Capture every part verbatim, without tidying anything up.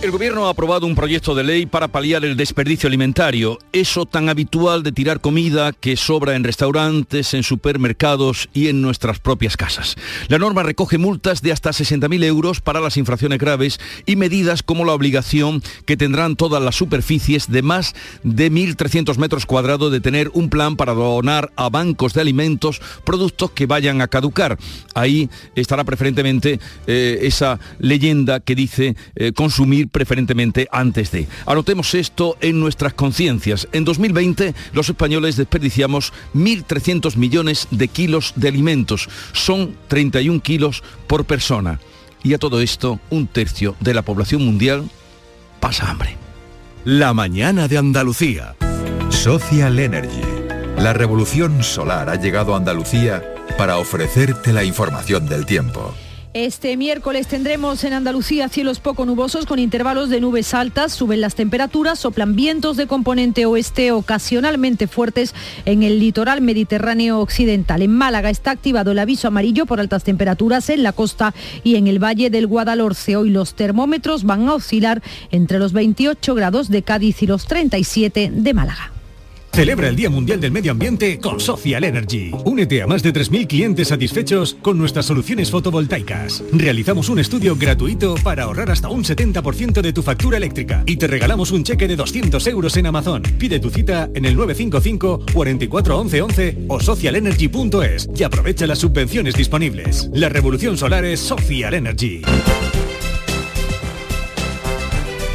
El Gobierno ha aprobado un proyecto de ley para paliar el desperdicio alimentario, eso tan habitual de tirar comida que sobra en restaurantes, en supermercados y en nuestras propias casas. La norma recoge multas de hasta sesenta mil euros para las infracciones graves y medidas como la obligación que tendrán todas las superficies de más de mil trescientos metros cuadrados de tener un plan para donar a bancos de alimentos productos que vayan a caducar. Ahí estará preferentemente eh, esa leyenda que dice eh, consumir preferentemente antes de. Anotemos esto en nuestras conciencias. En dos mil veinte los españoles desperdiciamos mil trescientos millones de kilos de alimentos. Son treinta y un kilos por persona. Y a todo esto, un tercio de la población mundial pasa hambre. La mañana de Andalucía. Social Energy. La revolución solar ha llegado a Andalucía para ofrecerte la información del tiempo. Este miércoles tendremos en Andalucía cielos poco nubosos con intervalos de nubes altas, suben las temperaturas, soplan vientos de componente oeste ocasionalmente fuertes en el litoral mediterráneo occidental. En Málaga está activado el aviso amarillo por altas temperaturas en la costa y en el valle del Guadalhorce. Hoy los termómetros van a oscilar entre los veintiocho grados de Cádiz y los treinta y siete de Málaga. Celebra el Día Mundial del Medio Ambiente con Social Energy. Únete a más de tres mil clientes satisfechos con nuestras soluciones fotovoltaicas. Realizamos un estudio gratuito para ahorrar hasta un setenta por ciento de tu factura eléctrica y te regalamos un cheque de doscientos euros en Amazon. Pide tu cita en el nueve cinco cinco cuatro cuatro once once o social energy punto es y aprovecha las subvenciones disponibles. La revolución solar es Social Energy.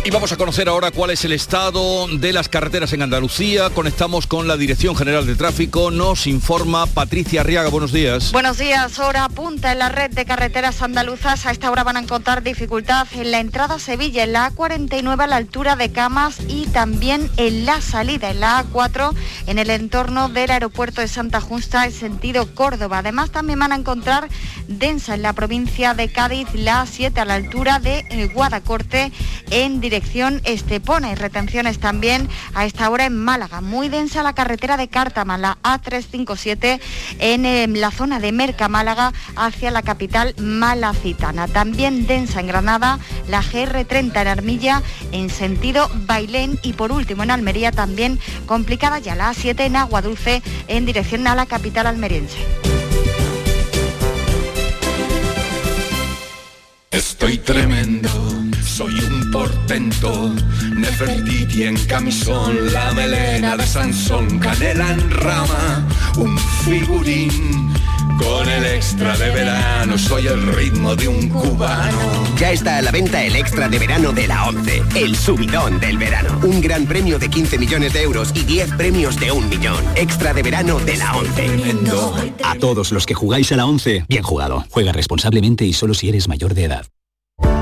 Y vamos a conocer ahora cuál es el estado de las carreteras en Andalucía. Conectamos con la Dirección General de Tráfico. Nos informa Patricia Arriaga. Buenos días. Buenos días. Hora punta en la red de carreteras andaluzas. A esta hora van a encontrar dificultad en la entrada a Sevilla, en la A cuarenta y nueve a la altura de Camas y también en la salida, en la A cuatro, en el entorno del aeropuerto de Santa Justa, en sentido Córdoba. Además, también van a encontrar densa en la provincia de Cádiz, la A siete a la altura de Guadacorte, en dirección Dirección Estepona, y retenciones también a esta hora en Málaga. Muy densa la carretera de Cártama, la A trescientos cincuenta y siete en, en la zona de Merca Málaga hacia la capital malacitana. También densa en Granada la G R treinta en Armilla en sentido Bailén y por último en Almería también complicada ya la A siete en Aguadulce en dirección a la capital almeriense. Estoy tremendo, soy un portento, Nefertiti en camisón, la melena de Sansón, canela en rama, un figurín, con el extra de verano, soy el ritmo de un cubano. Ya está a la venta el extra de verano de la ONCE, el subidón del verano. Un gran premio de quince millones de euros y diez premios de un millón. Extra de verano de la ONCE. A todos los que jugáis a la ONCE, bien jugado. Juega responsablemente y solo si eres mayor de edad.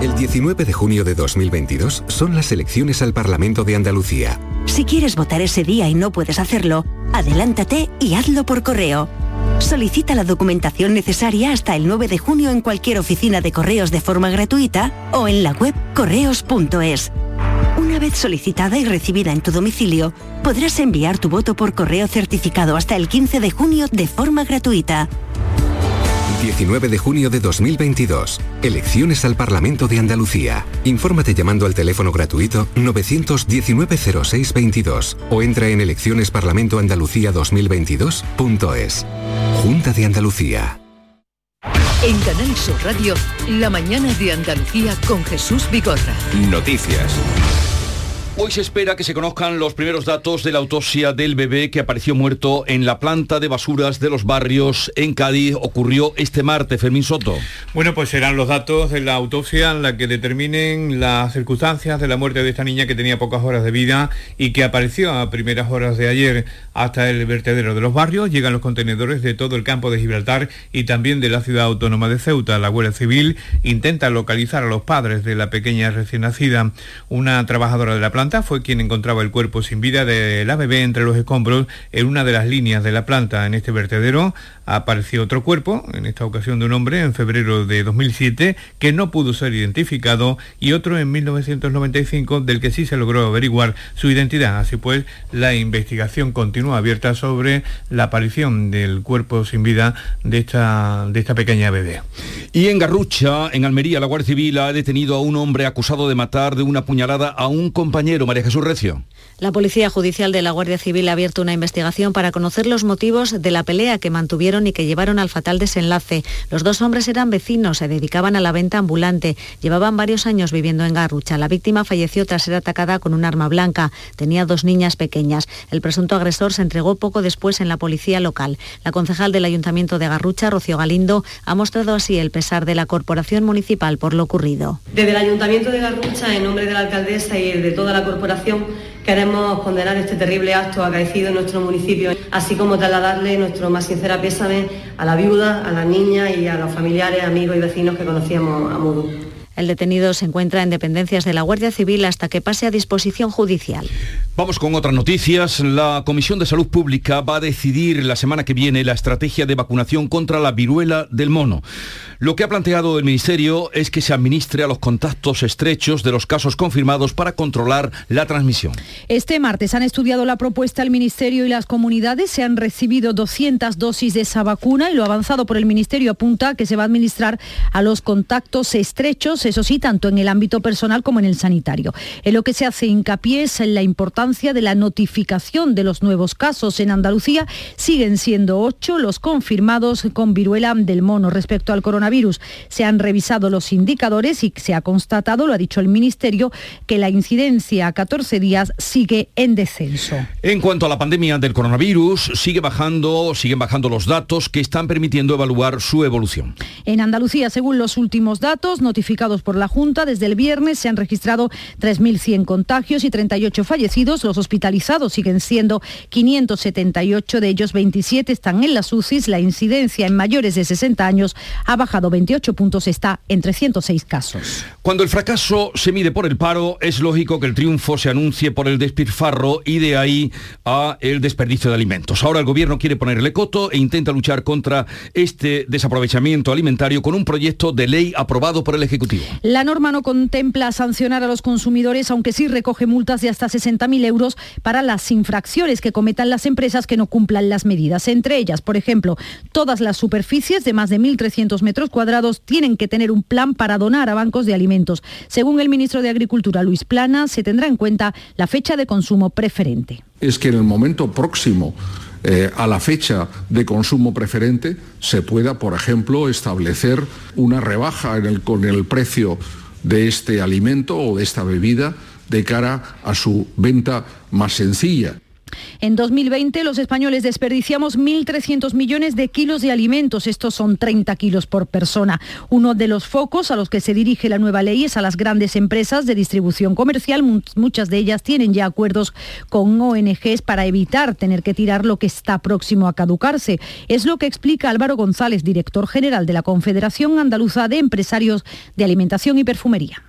El diecinueve de junio de dos mil veintidós son las elecciones al Parlamento de Andalucía. Si quieres votar ese día y no puedes hacerlo, adelántate y hazlo por correo. Solicita la documentación necesaria hasta el nueve de junio en cualquier oficina de correos de forma gratuita o en la web correos punto es. Una vez solicitada y recibida en tu domicilio, podrás enviar tu voto por correo certificado hasta el quince de junio de forma gratuita. diecinueve de junio de dos mil veintidós. Elecciones al Parlamento de Andalucía. Infórmate llamando al teléfono gratuito nueve uno nueve cero seis veintidós o entra en elecciones parlamento andalucía dos mil veintidós punto es. Junta de Andalucía. En Canal Sur Radio, la mañana de Andalucía con Jesús Vigorra. Noticias. Hoy se espera que se conozcan los primeros datos de la autopsia del bebé que apareció muerto en la planta de basuras de Los Barrios en Cádiz. Ocurrió este martes, Fermín Soto. Bueno, pues serán los datos de la autopsia en la que determinen las circunstancias de la muerte de esta niña que tenía pocas horas de vida y que apareció a primeras horas de ayer hasta el vertedero de Los Barrios. Llegan los contenedores de todo el campo de Gibraltar y también de la ciudad autónoma de Ceuta. La Guardia Civil intenta localizar a los padres de la pequeña recién nacida. Una trabajadora de la planta planta fue quien encontraba el cuerpo sin vida de la bebé entre los escombros en una de las líneas de la planta. En este vertedero apareció otro cuerpo, en esta ocasión de un hombre, en febrero de dos mil siete, que no pudo ser identificado, y otro en mil novecientos noventa y cinco, del que sí se logró averiguar su identidad. Así pues, la investigación continúa abierta sobre la aparición del cuerpo sin vida de esta, de esta pequeña bebé. Y en Garrucha, en Almería, la Guardia Civil ha detenido a un hombre acusado de matar de una puñalada a un compañero. María Jesús Recio. La Policía Judicial de la Guardia Civil ha abierto una investigación para conocer los motivos de la pelea que mantuvieron y que llevaron al fatal desenlace. Los dos hombres eran vecinos, se dedicaban a la venta ambulante, llevaban varios años viviendo en Garrucha. La víctima falleció tras ser atacada con un arma blanca. Tenía dos niñas pequeñas. El presunto agresor se entregó poco después en la policía local. La concejal del Ayuntamiento de Garrucha, Rocío Galindo, ha mostrado así el pesar de la Corporación Municipal por lo ocurrido. Desde el Ayuntamiento de Garrucha, en nombre de la alcaldesa y de toda la corporación, queremos condenar este terrible acto acaecido en nuestro municipio, así como trasladarle nuestro más sincera pésame a la viuda, a la niña y a los familiares, amigos y vecinos que conocíamos a modo. El detenido se encuentra en dependencias de la Guardia Civil hasta que pase a disposición judicial. Vamos con otras noticias. La Comisión de Salud Pública va a decidir la semana que viene la estrategia de vacunación contra la viruela del mono. Lo que ha planteado el Ministerio es que se administre a los contactos estrechos de los casos confirmados para controlar la transmisión. Este martes han estudiado la propuesta el Ministerio y las comunidades. Se han recibido doscientas dosis de esa vacuna y lo avanzado por el Ministerio apunta que se va a administrar a los contactos estrechos, eso sí, tanto en el ámbito personal como en el sanitario. En lo que se hace hincapié es en la importancia de la notificación de los nuevos casos. En Andalucía siguen siendo ocho los confirmados con viruela del mono. Respecto al coronavirus, se han revisado los indicadores y se ha constatado, lo ha dicho el Ministerio, que la incidencia a catorce días sigue en descenso. En cuanto a la pandemia del coronavirus, sigue bajando, siguen bajando los datos que están permitiendo evaluar su evolución. En Andalucía, según los últimos datos notificados por la Junta, desde el viernes se han registrado tres mil cien contagios y treinta y ocho fallecidos. Los hospitalizados siguen siendo quinientos setenta y ocho, de ellos veintisiete están en las U C I s. La incidencia en mayores de sesenta años ha bajado veintiocho puntos, está en trescientos seis casos. Cuando el fracaso se mide por el paro, es lógico que el triunfo se anuncie por el despilfarro y de ahí a el desperdicio de alimentos. Ahora el gobierno quiere ponerle coto e intenta luchar contra este desaprovechamiento alimentario con un proyecto de ley aprobado por el Ejecutivo. La norma no contempla sancionar a los consumidores, aunque sí recoge multas de hasta sesenta mil euros para las infracciones que cometan las empresas que no cumplan las medidas. Entre ellas, por ejemplo, todas las superficies de más de mil trescientos metros cuadrados tienen que tener un plan para donar a bancos de alimentos. Según el ministro de Agricultura, Luis Plana, se tendrá en cuenta la fecha de consumo preferente. Es que en el momento próximo Eh, a la fecha de consumo preferente se pueda, por ejemplo, establecer una rebaja en el, con el precio de este alimento o de esta bebida de cara a su venta más sencilla. En dos mil veinte los españoles desperdiciamos mil trescientos millones de kilos de alimentos. Estos son treinta kilos por persona. Uno de los focos a los que se dirige la nueva ley es a las grandes empresas de distribución comercial. Muchas de ellas tienen ya acuerdos con O N G s para evitar tener que tirar lo que está próximo a caducarse. Es lo que explica Álvaro González, director general de la Confederación Andaluza de Empresarios de Alimentación y Perfumería.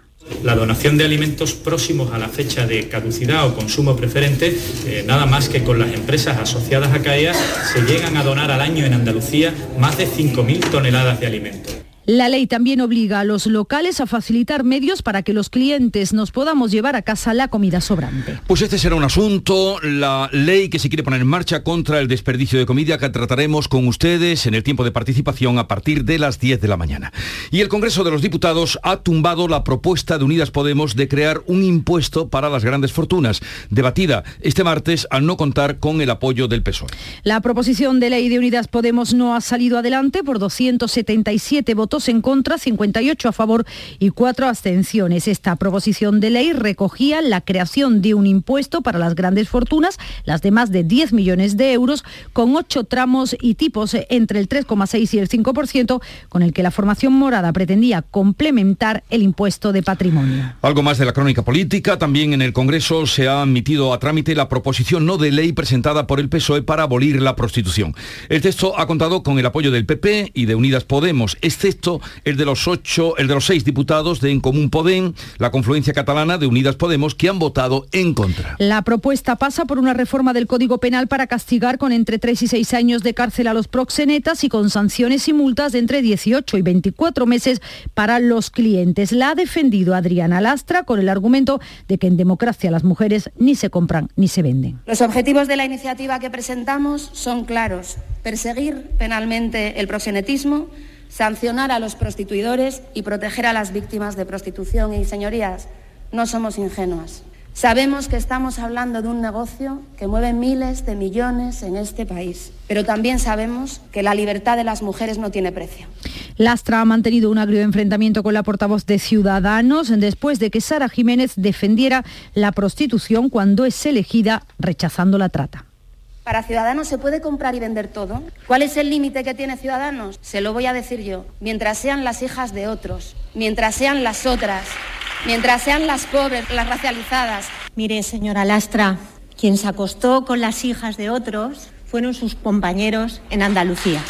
La donación de alimentos próximos a la fecha de caducidad o consumo preferente, eh, nada más que con las empresas asociadas a CAEA, se llegan a donar al año en Andalucía más de cinco mil toneladas de alimentos. La ley también obliga a los locales a facilitar medios para que los clientes nos podamos llevar a casa la comida sobrante. Pues este será un asunto, la ley que se quiere poner en marcha contra el desperdicio de comida, que trataremos con ustedes en el tiempo de participación a partir de las diez de la mañana. Y el Congreso de los Diputados ha tumbado la propuesta de Unidas Podemos de crear un impuesto para las grandes fortunas, debatida este martes al no contar con el apoyo del P S O E. La proposición de ley de Unidas Podemos no ha salido adelante por doscientos setenta y siete votos en contra, cincuenta y ocho a favor y cuatro abstenciones. Esta proposición de ley recogía la creación de un impuesto para las grandes fortunas, las de más de diez millones de euros, con ocho tramos y tipos entre el tres coma seis y el cinco por ciento, con el que la formación morada pretendía complementar el impuesto de patrimonio. Algo más de la crónica política. También en el Congreso se ha admitido a trámite la proposición no de ley presentada por el P S O E para abolir la prostitución. El texto ha contado con el apoyo del P P y de Unidas Podemos, excepto texto el de los ocho, el de los seis diputados de En Común Podem, la confluencia catalana de Unidas Podemos, que han votado en contra. La propuesta pasa por una reforma del Código Penal para castigar con entre tres y seis años de cárcel a los proxenetas y con sanciones y multas de entre dieciocho y veinticuatro meses para los clientes. La ha defendido Adriana Lastra con el argumento de que en democracia las mujeres ni se compran ni se venden. Los objetivos de la iniciativa que presentamos son claros: perseguir penalmente el proxenetismo, sancionar a los prostituidores y proteger a las víctimas de prostitución. Y, señorías, no somos ingenuas. Sabemos que estamos hablando de un negocio que mueve miles de millones en este país, pero también sabemos que la libertad de las mujeres no tiene precio. Lastra ha mantenido un agrio enfrentamiento con la portavoz de Ciudadanos después de que Sara Jiménez defendiera la prostitución cuando es elegida, rechazando la trata. ¿Para Ciudadanos se puede comprar y vender todo? ¿Cuál es el límite que tiene Ciudadanos? Se lo voy a decir yo. Mientras sean las hijas de otros, mientras sean las otras, mientras sean las pobres, las racializadas. Mire, señora Lastra, quien se acostó con las hijas de otros fueron sus compañeros en Andalucía.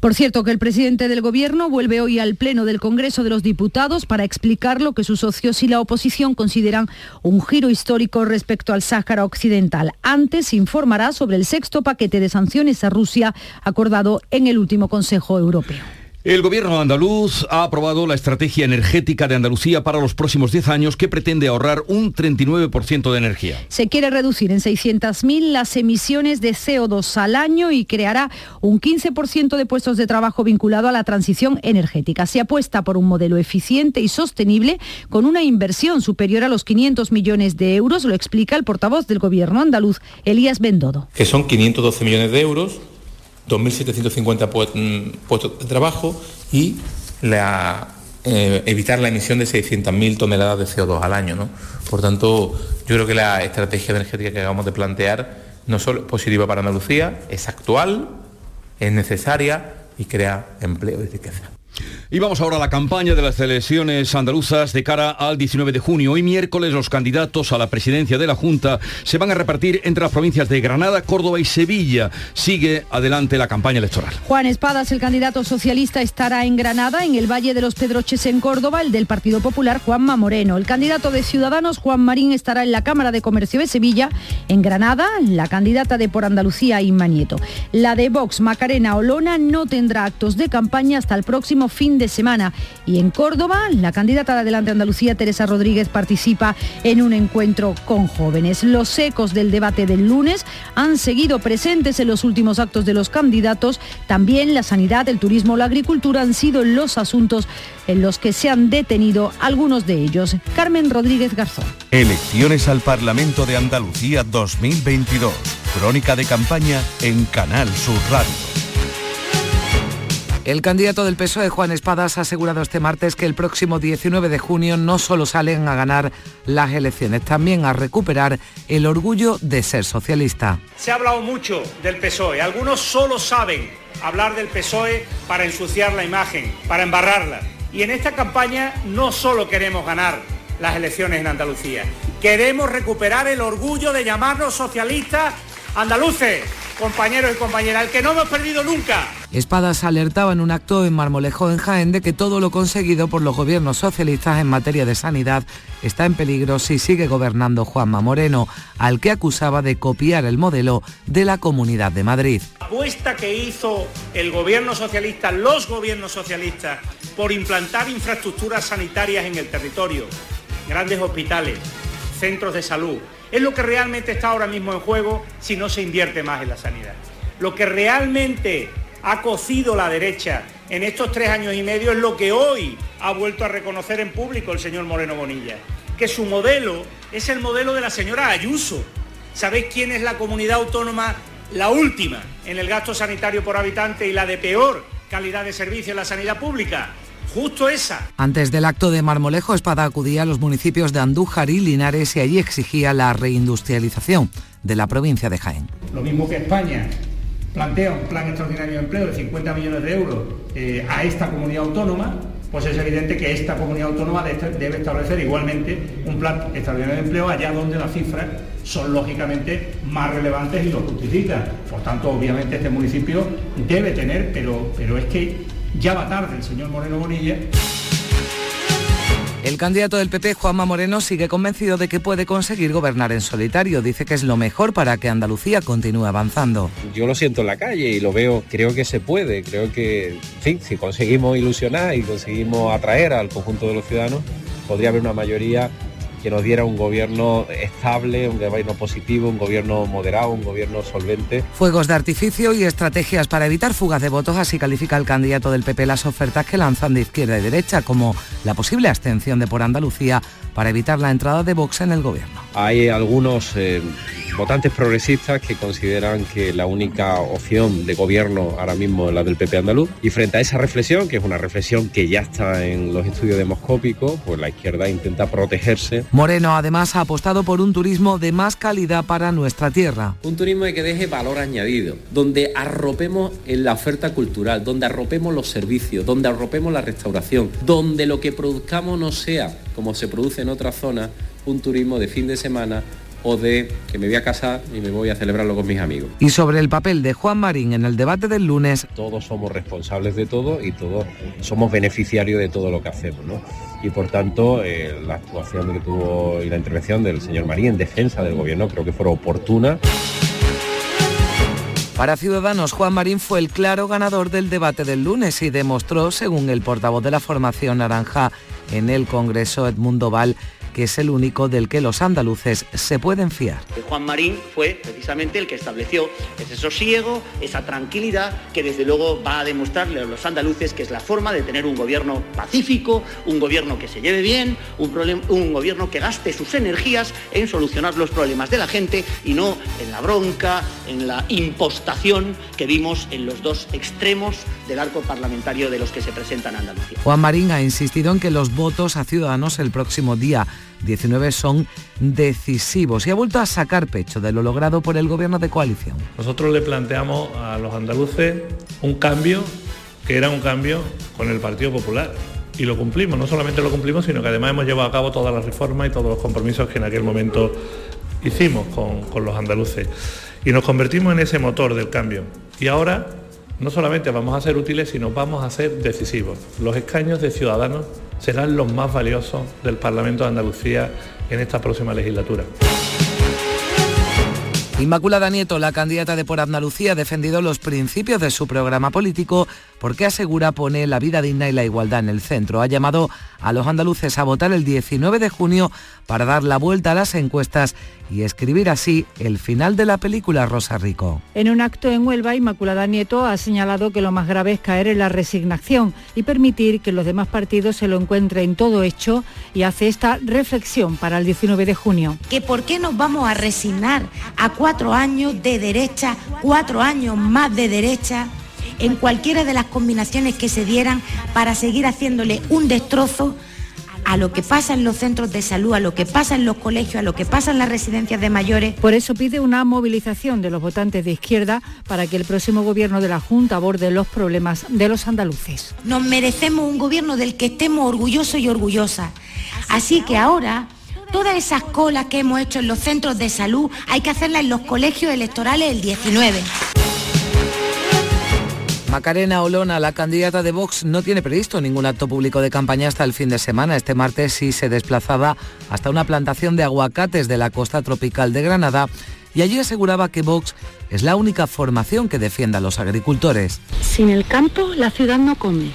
Por cierto, que el presidente del Gobierno vuelve hoy al Pleno del Congreso de los Diputados para explicar lo que sus socios y la oposición consideran un giro histórico respecto al Sáhara Occidental. Antes informará sobre el sexto paquete de sanciones a Rusia acordado en el último Consejo Europeo. El Gobierno andaluz ha aprobado la estrategia energética de Andalucía para los próximos diez años, que pretende ahorrar un treinta y nueve por ciento de energía. Se quiere reducir en seiscientas mil las emisiones de C O dos al año y creará un quince por ciento de puestos de trabajo vinculado a la transición energética. Se apuesta por un modelo eficiente y sostenible con una inversión superior a los quinientos millones de euros, lo explica el portavoz del Gobierno andaluz, Elías Bendodo. Que son quinientos doce millones de euros, dos mil setecientos cincuenta puestos de trabajo y la, eh, evitar la emisión de seiscientas mil toneladas de C O dos al año, ¿no? Por tanto, yo creo que la estrategia energética que acabamos de plantear no solo es positiva para Andalucía, es actual, es necesaria y crea empleo y riqueza. Y vamos ahora a la campaña de las elecciones andaluzas de cara al diecinueve de junio. Hoy miércoles los candidatos a la presidencia de la Junta se van a repartir entre las provincias de Granada, Córdoba y Sevilla. Sigue adelante la campaña electoral. Juan Espadas, el candidato socialista, estará en Granada, en el Valle de los Pedroches en Córdoba, el del Partido Popular Juanma Moreno. El candidato de Ciudadanos, Juan Marín, estará en la Cámara de Comercio de Sevilla. En Granada, la candidata de Por Andalucía, Inma Nieto. La de Vox, Macarena Olona, no tendrá actos de campaña hasta el próximo fin de semana. Y en Córdoba, la candidata de Adelante Andalucía, Teresa Rodríguez, participa en un encuentro con jóvenes. Los ecos del debate del lunes han seguido presentes en los últimos actos de los candidatos. También la sanidad, el turismo, la agricultura han sido los asuntos en los que se han detenido algunos de ellos. Carmen Rodríguez Garzón. Elecciones al Parlamento de Andalucía dos mil veintidós. Crónica de campaña en Canal Sur Radio. El candidato del P S O E, Juan Espadas, ha asegurado este martes que el próximo diecinueve de junio no solo salen a ganar las elecciones, también a recuperar el orgullo de ser socialista. Se ha hablado mucho del P S O E, algunos solo saben hablar del P S O E para ensuciar la imagen, para embarrarla. Y en esta campaña no solo queremos ganar las elecciones en Andalucía, queremos recuperar el orgullo de llamarnos socialistas andaluces, compañeros y compañeras, el que no hemos perdido nunca. Espadas alertaba en un acto en Marmolejo, en Jaén, de que todo lo conseguido por los gobiernos socialistas en materia de sanidad está en peligro si sigue gobernando Juanma Moreno, al que acusaba de copiar el modelo de la Comunidad de Madrid. La apuesta que hizo el gobierno socialista, los gobiernos socialistas, por implantar infraestructuras sanitarias en el territorio, grandes hospitales, centros de salud, es lo que realmente está ahora mismo en juego si no se invierte más en la sanidad. Lo que realmente ha cocido la derecha en estos tres años y medio es lo que hoy ha vuelto a reconocer en público el señor Moreno Bonilla, que su modelo es el modelo de la señora Ayuso. ¿Sabéis quién es la comunidad autónoma la última en el gasto sanitario por habitante y la de peor calidad de servicio en la sanidad pública? Justo esa. Antes del acto de Marmolejo, Espada acudía a los municipios de Andújar y Linares y allí exigía la reindustrialización de la provincia de Jaén. Lo mismo que España plantea un plan extraordinario de empleo de cincuenta millones de euros eh, a esta comunidad autónoma, pues es evidente que esta comunidad autónoma debe establecer igualmente un plan extraordinario de empleo allá donde las cifras son lógicamente más relevantes y lo justifican. Por tanto, obviamente este municipio debe tener, pero, pero es que Ya va tarde el señor Moreno Bonilla. El candidato del P P, Juanma Moreno, sigue convencido de que puede conseguir gobernar en solitario. Dice que es lo mejor para que Andalucía continúe avanzando. Yo lo siento en la calle y lo veo, creo que se puede, creo que en fin, si conseguimos ilusionar y conseguimos atraer al conjunto de los ciudadanos, podría haber una mayoría que nos diera un gobierno estable, un gobierno positivo, un gobierno moderado, un gobierno solvente. Fuegos de artificio y estrategias para evitar fugas de votos, así califica el candidato del P P las ofertas que lanzan de izquierda y derecha, como la posible abstención de Por Andalucía para evitar la entrada de Vox en el gobierno. Hay algunos eh, votantes progresistas que consideran que la única opción de gobierno ahora mismo es la del P P andaluz, y frente a esa reflexión, que es una reflexión que ya está en los estudios demoscópicos, pues la izquierda intenta protegerse. Moreno además ha apostado por un turismo de más calidad para nuestra tierra. Un turismo que deje valor añadido, donde arropemos en la oferta cultural, donde arropemos los servicios, donde arropemos la restauración, donde lo que produzcamos no sea, como se produce en otras zonas, un turismo de fin de semana o de que me voy a casar y me voy a celebrarlo con mis amigos. Y sobre el papel de Juan Marín en el debate del lunes. Todos somos responsables de todo y todos somos beneficiarios de todo lo que hacemos, ¿no? Y por tanto, eh, la actuación que tuvo y la intervención del señor Marín en defensa del gobierno creo que fue oportuna. Para Ciudadanos, Juan Marín fue el claro ganador del debate del lunes y demostró, según el portavoz de la formación naranja en el Congreso, Edmundo Val, que es el único del que los andaluces se pueden fiar. Juan Marín fue precisamente el que estableció ese sosiego, esa tranquilidad que desde luego va a demostrarle a los andaluces que es la forma de tener un gobierno pacífico, un gobierno que se lleve bien, un, problem, un gobierno que gaste sus energías en solucionar los problemas de la gente y no en la bronca, en la impostación que vimos en los dos extremos del arco parlamentario de los que se presentan a Andalucía. Juan Marín ha insistido en que los votos a Ciudadanos el próximo día diecinueve son decisivos y ha vuelto a sacar pecho de lo logrado por el gobierno de coalición. Nosotros le planteamos a los andaluces un cambio que era un cambio con el Partido Popular y lo cumplimos, no solamente lo cumplimos, sino que además hemos llevado a cabo todas las reformas y todos los compromisos que en aquel momento hicimos con, con los andaluces y nos convertimos en ese motor del cambio y ahora no solamente vamos a ser útiles, sino vamos a ser decisivos. Los escaños de Ciudadanos serán los más valiosos del Parlamento de Andalucía en esta próxima legislatura. Inmaculada Nieto, la candidata de Por Andalucía, ha defendido los principios de su programa político porque asegura pone la vida digna y la igualdad en el centro. Ha llamado a los andaluces a votar el diecinueve de junio para dar la vuelta a las encuestas y escribir así el final de la película Rosa Rico. En un acto en Huelva, Inmaculada Nieto ha señalado que lo más grave es caer en la resignación y permitir que los demás partidos se lo encuentren todo hecho y hace esta reflexión para el diecinueve de junio. ¿Que por qué nos vamos a resignar a cuál? Cuatro años de derecha, cuatro años más de derecha, en cualquiera de las combinaciones que se dieran para seguir haciéndole un destrozo a lo que pasa en los centros de salud, a lo que pasa en los colegios, a lo que pasa en las residencias de mayores. Por eso pide una movilización de los votantes de izquierda para que el próximo gobierno de la Junta aborde los problemas de los andaluces. Nos merecemos un gobierno del que estemos orgullosos y orgullosas. Así que ahora todas esas colas que hemos hecho en los centros de salud hay que hacerlas en los colegios electorales el diecinueve. Macarena Olona, la candidata de Vox, no tiene previsto ningún acto público de campaña hasta el fin de semana. Este martes sí se desplazaba hasta una plantación de aguacates de la costa tropical de Granada y allí aseguraba que Vox es la única formación que defienda a los agricultores. Sin el campo, la ciudad no come.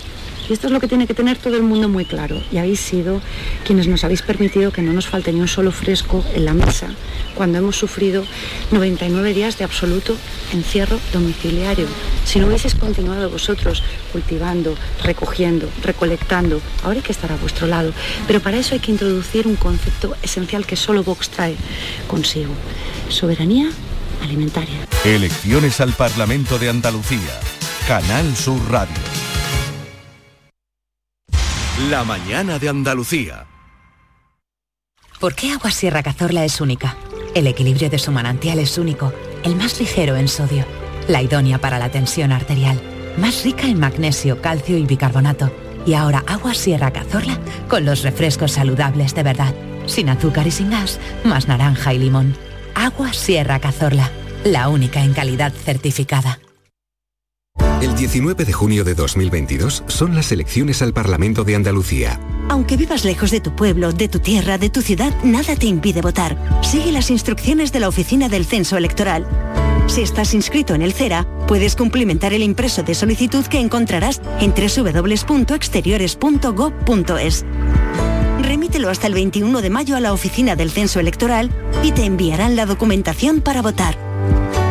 Y esto es lo que tiene que tener todo el mundo muy claro. Y habéis sido quienes nos habéis permitido que no nos falte ni un solo fresco en la mesa cuando hemos sufrido noventa y nueve días de absoluto encierro domiciliario. Si no hubieseis continuado vosotros cultivando, recogiendo, recolectando, ahora hay que estar a vuestro lado. Pero para eso hay que introducir un concepto esencial que solo Vox trae consigo. Soberanía alimentaria. Elecciones al Parlamento de Andalucía. Canal Sur Radio. La mañana de Andalucía. ¿Por qué Agua Sierra Cazorla es única? El equilibrio de su manantial es único, el más ligero en sodio, la idónea para la tensión arterial, más rica en magnesio, calcio y bicarbonato. Y ahora Agua Sierra Cazorla con los refrescos saludables de verdad, sin azúcar y sin gas, más naranja y limón. Agua Sierra Cazorla, la única en calidad certificada. El diecinueve de junio de dos mil veintidós son las elecciones al Parlamento de Andalucía. Aunque vivas lejos de tu pueblo, de tu tierra, de tu ciudad, nada te impide votar. Sigue las instrucciones de la Oficina del Censo Electoral. Si estás inscrito en el CERA, puedes cumplimentar el impreso de solicitud que encontrarás en doble u doble u doble u punto exteriores punto gob punto es. Remítelo hasta el veintiuno de mayo a la Oficina del Censo Electoral y te enviarán la documentación para votar.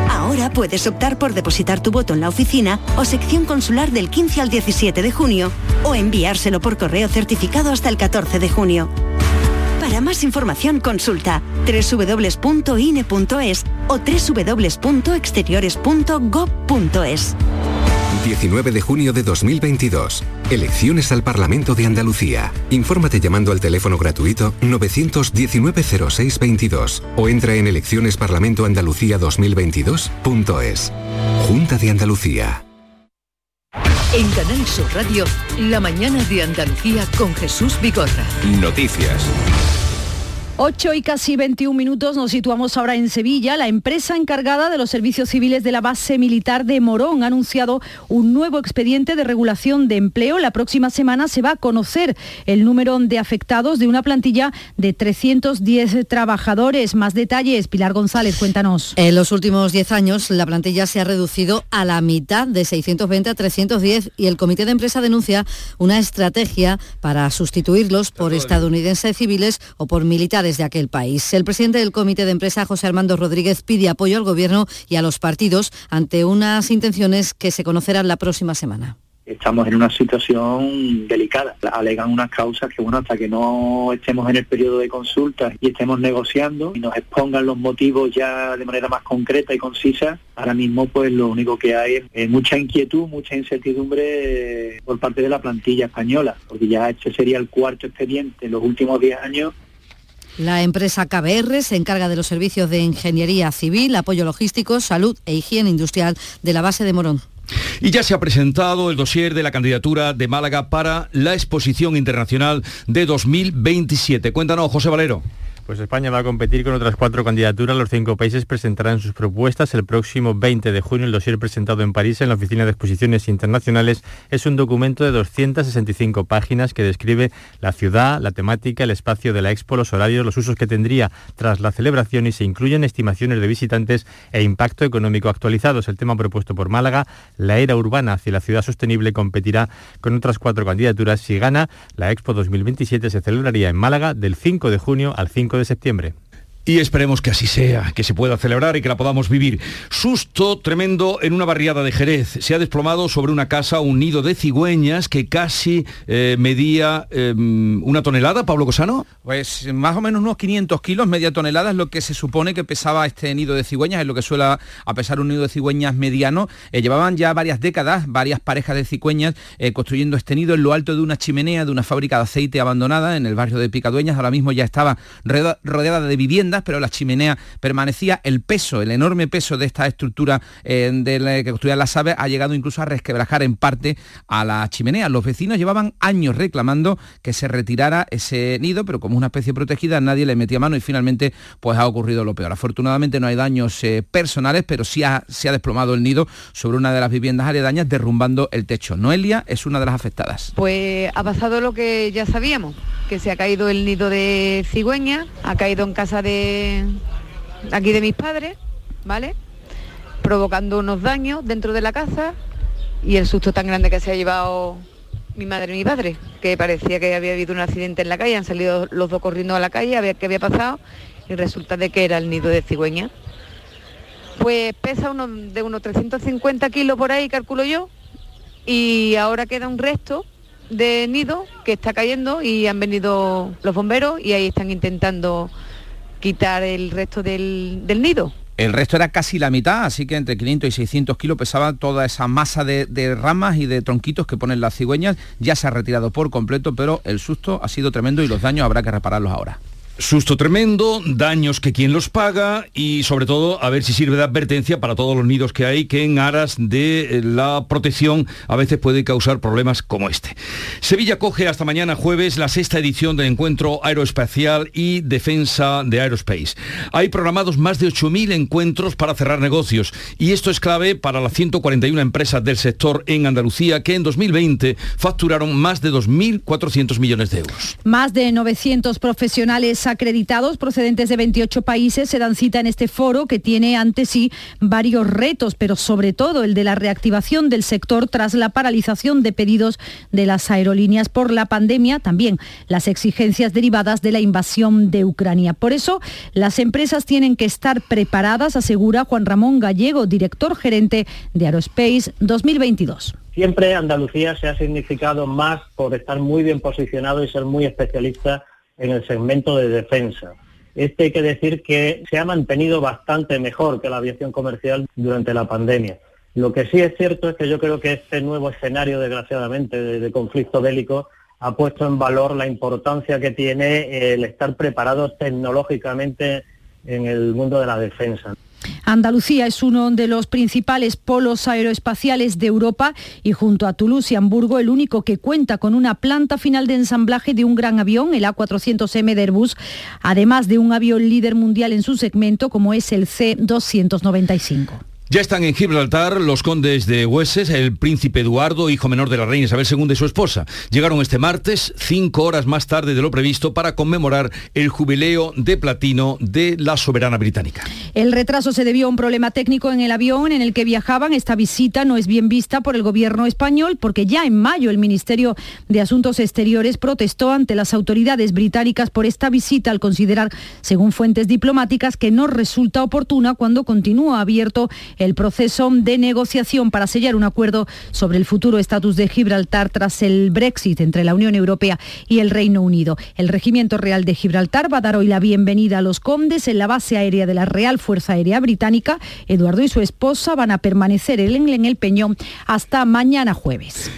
Ahora puedes optar por depositar tu voto en la oficina o sección consular del quince al diecisiete de junio o enviárselo por correo certificado hasta el catorce de junio. Para más información consulta doble u doble u doble u punto i n e punto es o doble u doble u doble u punto exteriores punto gob punto es. diecinueve de junio de dos mil veintidós. Elecciones al Parlamento de Andalucía. Infórmate llamando al teléfono gratuito nueve uno nueve cero seis veintidós o entra en elecciones parlamento andalucía dos mil veintidós punto es. Junta de Andalucía. En Canal Sur Radio, la mañana de Andalucía con Jesús Vigorra. Noticias. ocho y casi veintiún minutos, nos situamos ahora en Sevilla. La empresa encargada de los servicios civiles de la base militar de Morón ha anunciado un nuevo expediente de regulación de empleo. La próxima semana se va a conocer el número de afectados de una plantilla de trescientos diez trabajadores. Más detalles, Pilar González, cuéntanos. En los últimos diez años la plantilla se ha reducido a la mitad, de seiscientos veinte a trescientos diez, y el comité de empresa denuncia una estrategia para sustituirlos por estadounidenses civiles o por militares desde aquel país. El presidente del Comité de Empresa, José Armando Rodríguez, pide apoyo al Gobierno y a los partidos ante unas intenciones que se conocerán la próxima semana. Estamos en una situación delicada. Alegan unas causas que, bueno, hasta que no estemos en el periodo de consultas y estemos negociando y nos expongan los motivos ya de manera más concreta y concisa, ahora mismo pues lo único que hay es mucha inquietud, mucha incertidumbre por parte de la plantilla española, porque ya este sería el cuarto expediente en los últimos diez años. La empresa K B R se encarga de los servicios de ingeniería civil, apoyo logístico, salud e higiene industrial de la base de Morón. Y ya se ha presentado el dossier de la candidatura de Málaga para la Exposición Internacional de dos mil veintisiete. Cuéntanos, José Valero. Pues España va a competir con otras cuatro candidaturas. Los cinco países presentarán sus propuestas el próximo veinte de junio. El dossier presentado en París en la Oficina de Exposiciones Internacionales es un documento de doscientas sesenta y cinco páginas que describe la ciudad, la temática, el espacio de la expo, los horarios, los usos que tendría tras la celebración, y se incluyen estimaciones de visitantes e impacto económico actualizados. El tema propuesto por Málaga, la era urbana hacia la ciudad sostenible, competirá con otras cuatro candidaturas. Si gana, la Expo dos mil veintisiete se celebraría en Málaga del cinco de junio al cinco de septiembre. Y esperemos que así sea, que se pueda celebrar y que la podamos vivir. Susto tremendo en una barriada de Jerez. Se ha desplomado sobre una casa un nido de cigüeñas que casi eh, medía eh, una tonelada, Pablo Cosano. Pues más o menos unos quinientos kilos, media tonelada es lo que se supone que pesaba este nido de cigüeñas, es lo que suele a pesar un nido de cigüeñas mediano. Eh, llevaban ya varias décadas, varias parejas de cigüeñas eh, construyendo este nido en lo alto de una chimenea de una fábrica de aceite abandonada en el barrio de Picadueñas. Ahora mismo ya estaba rodeada de viviendas, pero la chimenea permanecía. El peso, el enorme peso de esta estructura eh, de la que construían las aves ha llegado incluso a resquebrajar en parte a la chimenea. Los vecinos llevaban años reclamando que se retirara ese nido, pero como una especie protegida nadie le metía mano y finalmente pues ha ocurrido lo peor. Afortunadamente no hay daños eh, personales, pero sí ha, se ha desplomado el nido sobre una de las viviendas aledañas, derrumbando el techo. Noelia es una de las afectadas. Pues ha pasado lo que ya sabíamos, que se ha caído el nido de cigüeña, ha caído en casa de aquí de mis padres, ¿vale? Provocando unos daños dentro de la casa y el susto tan grande que se ha llevado mi madre y mi padre, que parecía que había habido un accidente en la calle, han salido los dos corriendo a la calle a ver qué había pasado y resulta de que era el nido de cigüeña. Pues pesa unos, de unos trescientos cincuenta kilos por ahí, calculo yo, y ahora queda un resto de nido que está cayendo y han venido los bomberos y ahí están intentando quitar el resto del, del nido. El resto era casi la mitad, así que entre quinientos y seiscientos kilos pesaba toda esa masa de, de ramas y de tronquitos que ponen las cigüeñas. Ya se ha retirado por completo, pero el susto ha sido tremendo y los daños habrá que repararlos ahora. Susto tremendo, daños que quién los paga y sobre todo a ver si sirve de advertencia para todos los nidos que hay que en aras de la protección a veces puede causar problemas como este. Sevilla acoge hasta mañana jueves la sexta edición del encuentro aeroespacial y defensa de Aerospace. Hay programados más de ocho mil encuentros para cerrar negocios y esto es clave para las ciento cuarenta y una empresas del sector en Andalucía que en dos mil veinte facturaron más de dos mil cuatrocientos millones de euros. Más de novecientos profesionales acreditados procedentes de veintiocho países se dan cita en este foro que tiene ante sí varios retos, pero sobre todo el de la reactivación del sector tras la paralización de pedidos de las aerolíneas por la pandemia, también las exigencias derivadas de la invasión de Ucrania. Por eso, las empresas tienen que estar preparadas, asegura Juan Ramón Gallego, director gerente de Aerospace dos mil veintidós. Siempre Andalucía se ha significado más por estar muy bien posicionado y ser muy especialista en el segmento de defensa. Este hay que decir que se ha mantenido bastante mejor que la aviación comercial durante la pandemia. Lo que sí es cierto es que yo creo que este nuevo escenario, desgraciadamente, de, de conflicto bélico, ha puesto en valor la importancia que tiene el estar preparados tecnológicamente en el mundo de la defensa. Andalucía es uno de los principales polos aeroespaciales de Europa y junto a Toulouse y Hamburgo el único que cuenta con una planta final de ensamblaje de un gran avión, el A cuatrocientos eme de Airbus, además de un avión líder mundial en su segmento como es el C doscientos noventa y cinco. Ya están en Gibraltar los condes de Wessex, el príncipe Eduardo, hijo menor de la reina Isabel segunda y su esposa. Llegaron este martes, cinco horas más tarde de lo previsto, para conmemorar el jubileo de platino de la soberana británica. El retraso se debió a un problema técnico en el avión en el que viajaban. Esta visita no es bien vista por el gobierno español porque ya en mayo el Ministerio de Asuntos Exteriores protestó ante las autoridades británicas por esta visita al considerar, según fuentes diplomáticas, que no resulta oportuna cuando continúa abierto el proceso de negociación para sellar un acuerdo sobre el futuro estatus de Gibraltar tras el Brexit entre la Unión Europea y el Reino Unido. El Regimiento Real de Gibraltar va a dar hoy la bienvenida a los condes en la base aérea de la Real Fuerza Aérea Británica. Eduardo y su esposa van a permanecer en el Peñón hasta mañana jueves.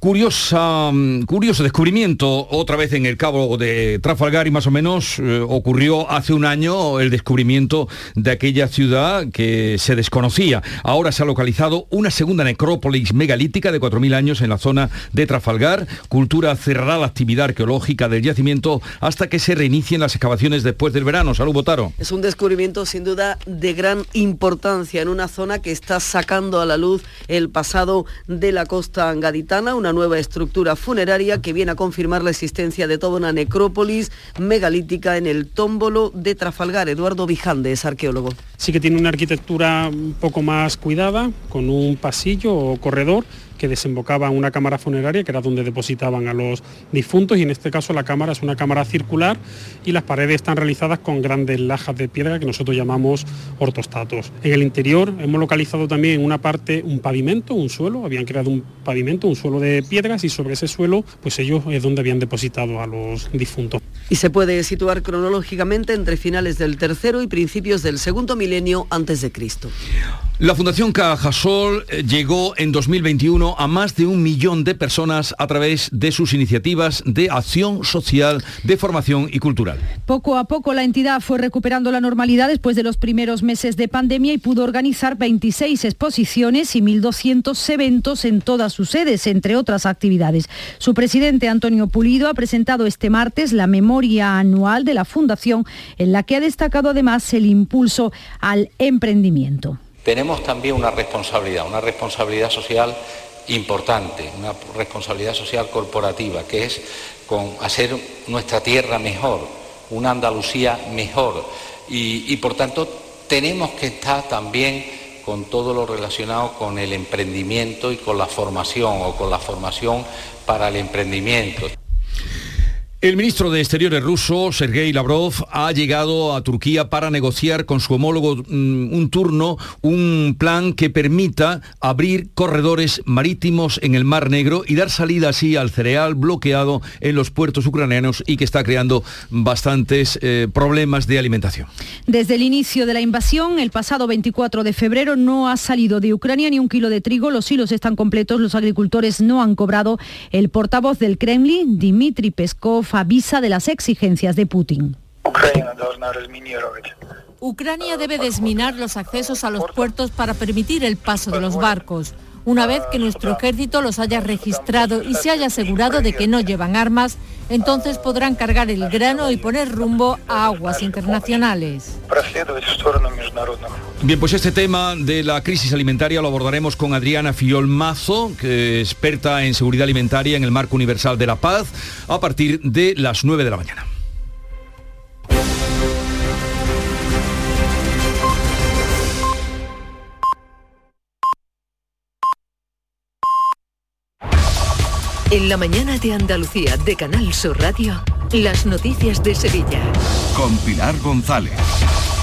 Curiosa, curioso descubrimiento, otra vez en el Cabo de Trafalgar y más o menos eh, ocurrió hace un año el descubrimiento de aquella ciudad que se desconocía. Ahora se ha localizado una segunda necrópolis megalítica de cuatro mil años en la zona de Trafalgar. Cultura cerrará la actividad arqueológica del yacimiento hasta que se reinicien las excavaciones después del verano. Salud, Botaro. Es un descubrimiento sin duda de gran importancia en una zona que está sacando a la luz el pasado de la costa gaditana, una nueva estructura funeraria que viene a confirmar la existencia de toda una necrópolis megalítica en el tómbolo de Trafalgar. Eduardo Vijande es arqueólogo. Sí que tiene una arquitectura un poco más cuidada, con un pasillo o corredor que desembocaba en una cámara funeraria, que era donde depositaban a los difuntos, y en este caso la cámara es una cámara circular y las paredes están realizadas con grandes lajas de piedra que nosotros llamamos ortostatos. En el interior hemos localizado también una parte, un pavimento, un suelo, habían creado un pavimento, un suelo de piedras, y sobre ese suelo pues ellos es donde habían depositado a los difuntos. Y se puede situar cronológicamente entre finales del tercero y principios del segundo milenio antes de Cristo. La Fundación Cajasol llegó en dos mil veintiuno a más de un millón de personas a través de sus iniciativas de acción social, de formación y cultural. Poco a poco la entidad fue recuperando la normalidad después de los primeros meses de pandemia y pudo organizar veintiséis exposiciones y mil doscientos eventos en todas sus sedes, entre otras actividades. Su presidente, Antonio Pulido, ha presentado este martes la memoria anual de la Fundación, en la que ha destacado además el impulso al emprendimiento. Tenemos también una responsabilidad, una responsabilidad social importante, una responsabilidad social corporativa, que es con hacer nuestra tierra mejor, una Andalucía mejor. Y, y por tanto tenemos que estar también con todo lo relacionado con el emprendimiento y con la formación o con la formación para el emprendimiento. El ministro de Exteriores ruso, Sergei Lavrov, ha llegado a Turquía para negociar con su homólogo un turno, un plan que permita abrir corredores marítimos en el Mar Negro y dar salida así al cereal bloqueado en los puertos ucranianos y que está creando bastantes eh, problemas de alimentación. Desde el inicio de la invasión, el pasado veinticuatro de febrero, no ha salido de Ucrania ni un kilo de trigo, los silos están completos, los agricultores no han cobrado. El portavoz del Kremlin, Dmitry Peskov, avisa de las exigencias de Putin. Ucrania debe desminar los accesos a los puertos para permitir el paso de los barcos. Una vez que nuestro ejército los haya registrado y se haya asegurado de que no llevan armas, entonces podrán cargar el grano y poner rumbo a aguas internacionales. Bien, pues este tema de la crisis alimentaria lo abordaremos con Adriana Fiolmazo, que es experta en seguridad alimentaria en el marco universal de la paz, a partir de las nueve de la mañana. En la mañana de Andalucía, de Canal Sur Radio, las noticias de Sevilla. Con Pilar González.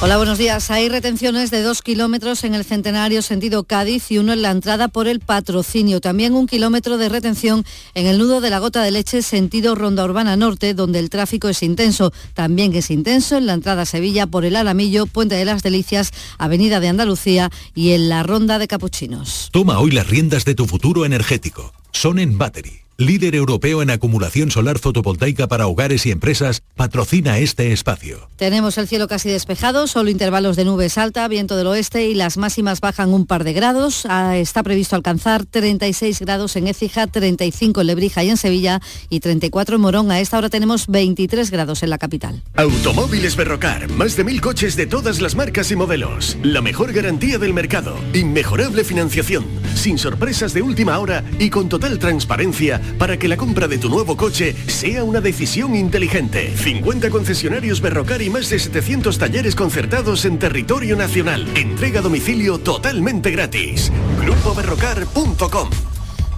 Hola, buenos días. Hay retenciones de dos kilómetros en el Centenario sentido Cádiz y uno en la entrada por el Patrocinio. También un kilómetro de retención en el nudo de la Gota de Leche sentido Ronda Urbana Norte, donde el tráfico es intenso. También es intenso en la entrada a Sevilla por el Alamillo, Puente de las Delicias, Avenida de Andalucía y en la Ronda de Capuchinos. Toma hoy las riendas de tu futuro energético. Son en Battery. Líder europeo en acumulación solar fotovoltaica para hogares y empresas, patrocina este espacio. Tenemos el cielo casi despejado, solo intervalos de nubes alta, viento del oeste y las máximas bajan un par de grados. Ah, está previsto alcanzar treinta y seis grados en Écija, treinta y cinco en Lebrija y en Sevilla y treinta y cuatro en Morón. A esta hora tenemos veintitrés grados en la capital. Automóviles Berrocar, más de mil coches de todas las marcas y modelos. La mejor garantía del mercado, inmejorable financiación, sin sorpresas de última hora y con total transparencia para que la compra de tu nuevo coche sea una decisión inteligente. cincuenta concesionarios Berrocar y más de setecientos talleres concertados en territorio nacional. Entrega a domicilio totalmente gratis. Grupo Berrocar punto com.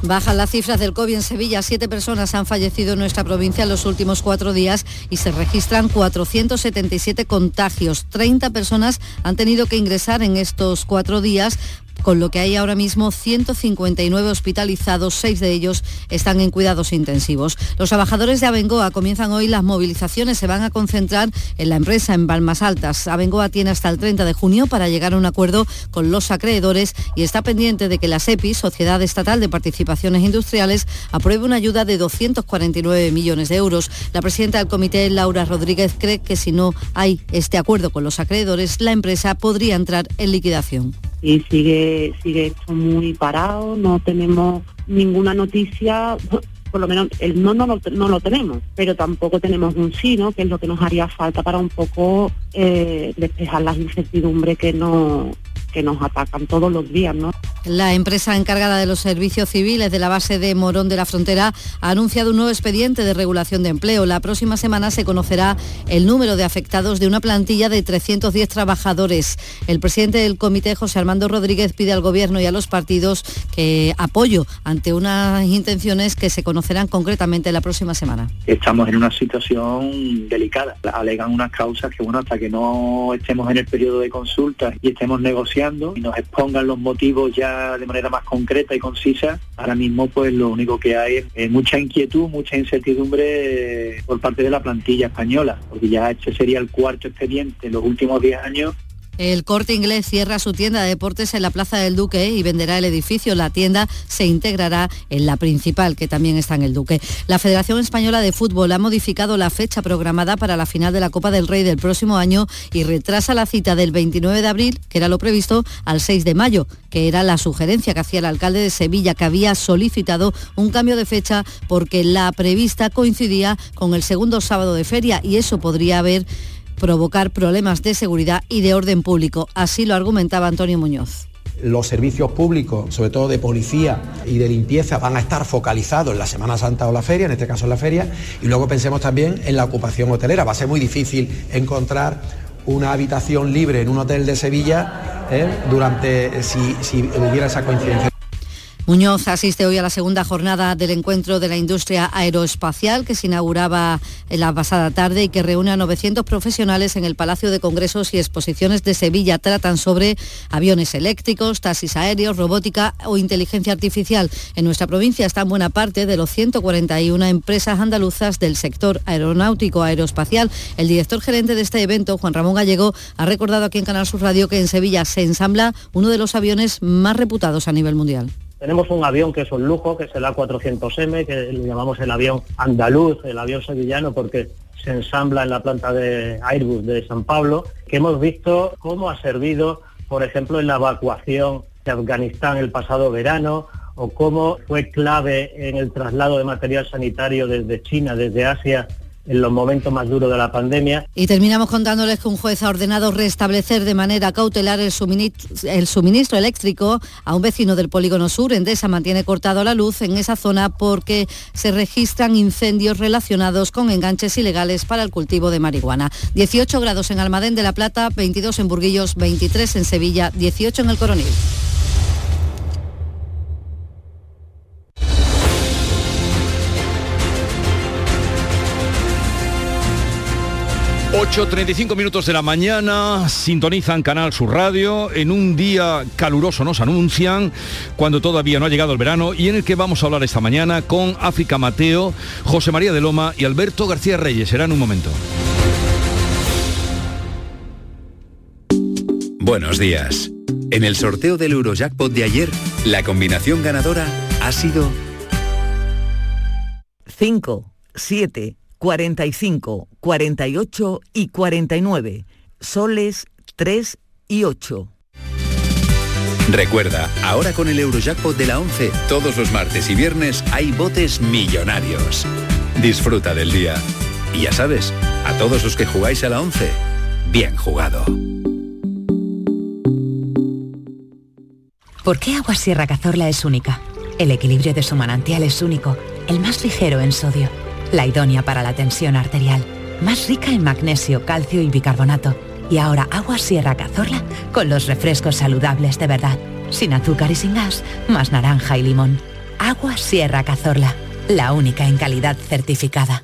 Bajan las cifras del COVID en Sevilla. Siete personas han fallecido en nuestra provincia en los últimos cuatro días y se registran cuatrocientos setenta y siete contagios. treinta personas han tenido que ingresar en estos cuatro días, con lo que hay ahora mismo ciento cincuenta y nueve hospitalizados, seis de ellos están en cuidados intensivos. Los trabajadores de Abengoa comienzan hoy las movilizaciones, se van a concentrar en la empresa en Palmas Altas. Abengoa tiene hasta el treinta de junio para llegar a un acuerdo con los acreedores y está pendiente de que la SEPI, Sociedad Estatal de Participaciones Industriales, apruebe una ayuda de doscientos cuarenta y nueve millones de euros. La presidenta del comité, Laura Rodríguez, cree que si no hay este acuerdo con los acreedores, la empresa podría entrar en liquidación. Y sigue sigue esto muy parado, no tenemos ninguna noticia, por lo menos el no no lo, no lo tenemos, pero tampoco tenemos un sí, ¿no?, que es lo que nos haría falta para un poco eh, despejar las incertidumbres que no... que nos atacan todos los días, ¿no? La empresa encargada de los servicios civiles de la base de Morón de la Frontera ha anunciado un nuevo expediente de regulación de empleo. La próxima semana se conocerá el número de afectados de una plantilla de trescientos diez trabajadores. El presidente del comité, José Armando Rodríguez, pide al gobierno y a los partidos que apoyo ante unas intenciones que se conocerán concretamente la próxima semana. Estamos en una situación delicada. Alegan unas causas que, bueno, hasta que no estemos en el periodo de consultas y estemos negociando y nos expongan los motivos ya de manera más concreta y concisa, ahora mismo pues lo único que hay es eh, mucha inquietud, mucha incertidumbre eh, por parte de la plantilla española, porque ya este sería el cuarto expediente en los últimos diez años. El Corte Inglés cierra su tienda de deportes en la Plaza del Duque y venderá el edificio. La tienda se integrará en la principal, que también está en el Duque. La Federación Española de Fútbol ha modificado la fecha programada para la final de la Copa del Rey del próximo año y retrasa la cita del veintinueve de abril, que era lo previsto, al seis de mayo, que era la sugerencia que hacía el alcalde de Sevilla, que había solicitado un cambio de fecha porque la prevista coincidía con el segundo sábado de feria y eso podría haber provocar problemas de seguridad y de orden público. Así lo argumentaba Antonio Muñoz. Los servicios públicos, sobre todo de policía y de limpieza, van a estar focalizados en la Semana Santa o la feria, en este caso en la feria, y luego pensemos también en la ocupación hotelera. Va a ser muy difícil encontrar una habitación libre en un hotel de Sevilla ¿eh? durante si, si hubiera esa coincidencia. Muñoz asiste hoy a la segunda jornada del encuentro de la industria aeroespacial que se inauguraba en la pasada tarde y que reúne a novecientos profesionales en el Palacio de Congresos y Exposiciones de Sevilla. Tratan sobre aviones eléctricos, taxis aéreos, robótica o inteligencia artificial. En nuestra provincia están buena parte de los ciento cuarenta y una empresas andaluzas del sector aeronáutico aeroespacial. El director gerente de este evento, Juan Ramón Gallego, ha recordado aquí en Canal Sur Radio que en Sevilla se ensambla uno de los aviones más reputados a nivel mundial. Tenemos un avión que es un lujo, que es el A cuatrocientos eme, que lo llamamos el avión andaluz, el avión sevillano, porque se ensambla en la planta de Airbus de San Pablo, que hemos visto cómo ha servido, por ejemplo, en la evacuación de Afganistán el pasado verano, o cómo fue clave en el traslado de material sanitario desde China, desde Asia, en los momentos más duros de la pandemia. Y terminamos contándoles que un juez ha ordenado restablecer de manera cautelar el suministro, el suministro eléctrico a un vecino del polígono sur. Endesa mantiene cortado la luz en esa zona porque se registran incendios relacionados con enganches ilegales para el cultivo de marihuana. dieciocho grados en Almadén de la Plata, veintidós en Burguillos, veintitrés en Sevilla, dieciocho en El Coronel. ocho y treinta y cinco minutos de la mañana, sintonizan Canal Sur Radio, en un día caluroso nos anuncian, cuando todavía no ha llegado el verano, y en el que vamos a hablar esta mañana con África Mateo, José María de Loma y Alberto García Reyes. Será en un momento. Buenos días. En el sorteo del Eurojackpot de ayer, la combinación ganadora ha sido cinco, siete, cuarenta y cinco, cuarenta y ocho y cuarenta y nueve, soles tres y ocho. Recuerda, ahora con el Eurojackpot de la ONCE, todos los martes y viernes hay botes millonarios. Disfruta del día. Y ya sabes, a todos los que jugáis a la ONCE, bien jugado. ¿Por qué Agua Sierra Cazorla es única? El equilibrio de su manantial es único, el más ligero en sodio, la idónea para la tensión arterial, más rica en magnesio, calcio y bicarbonato. Y ahora Agua Sierra Cazorla con los refrescos saludables de verdad, sin azúcar y sin gas, más naranja y limón. Agua Sierra Cazorla, la única en calidad certificada.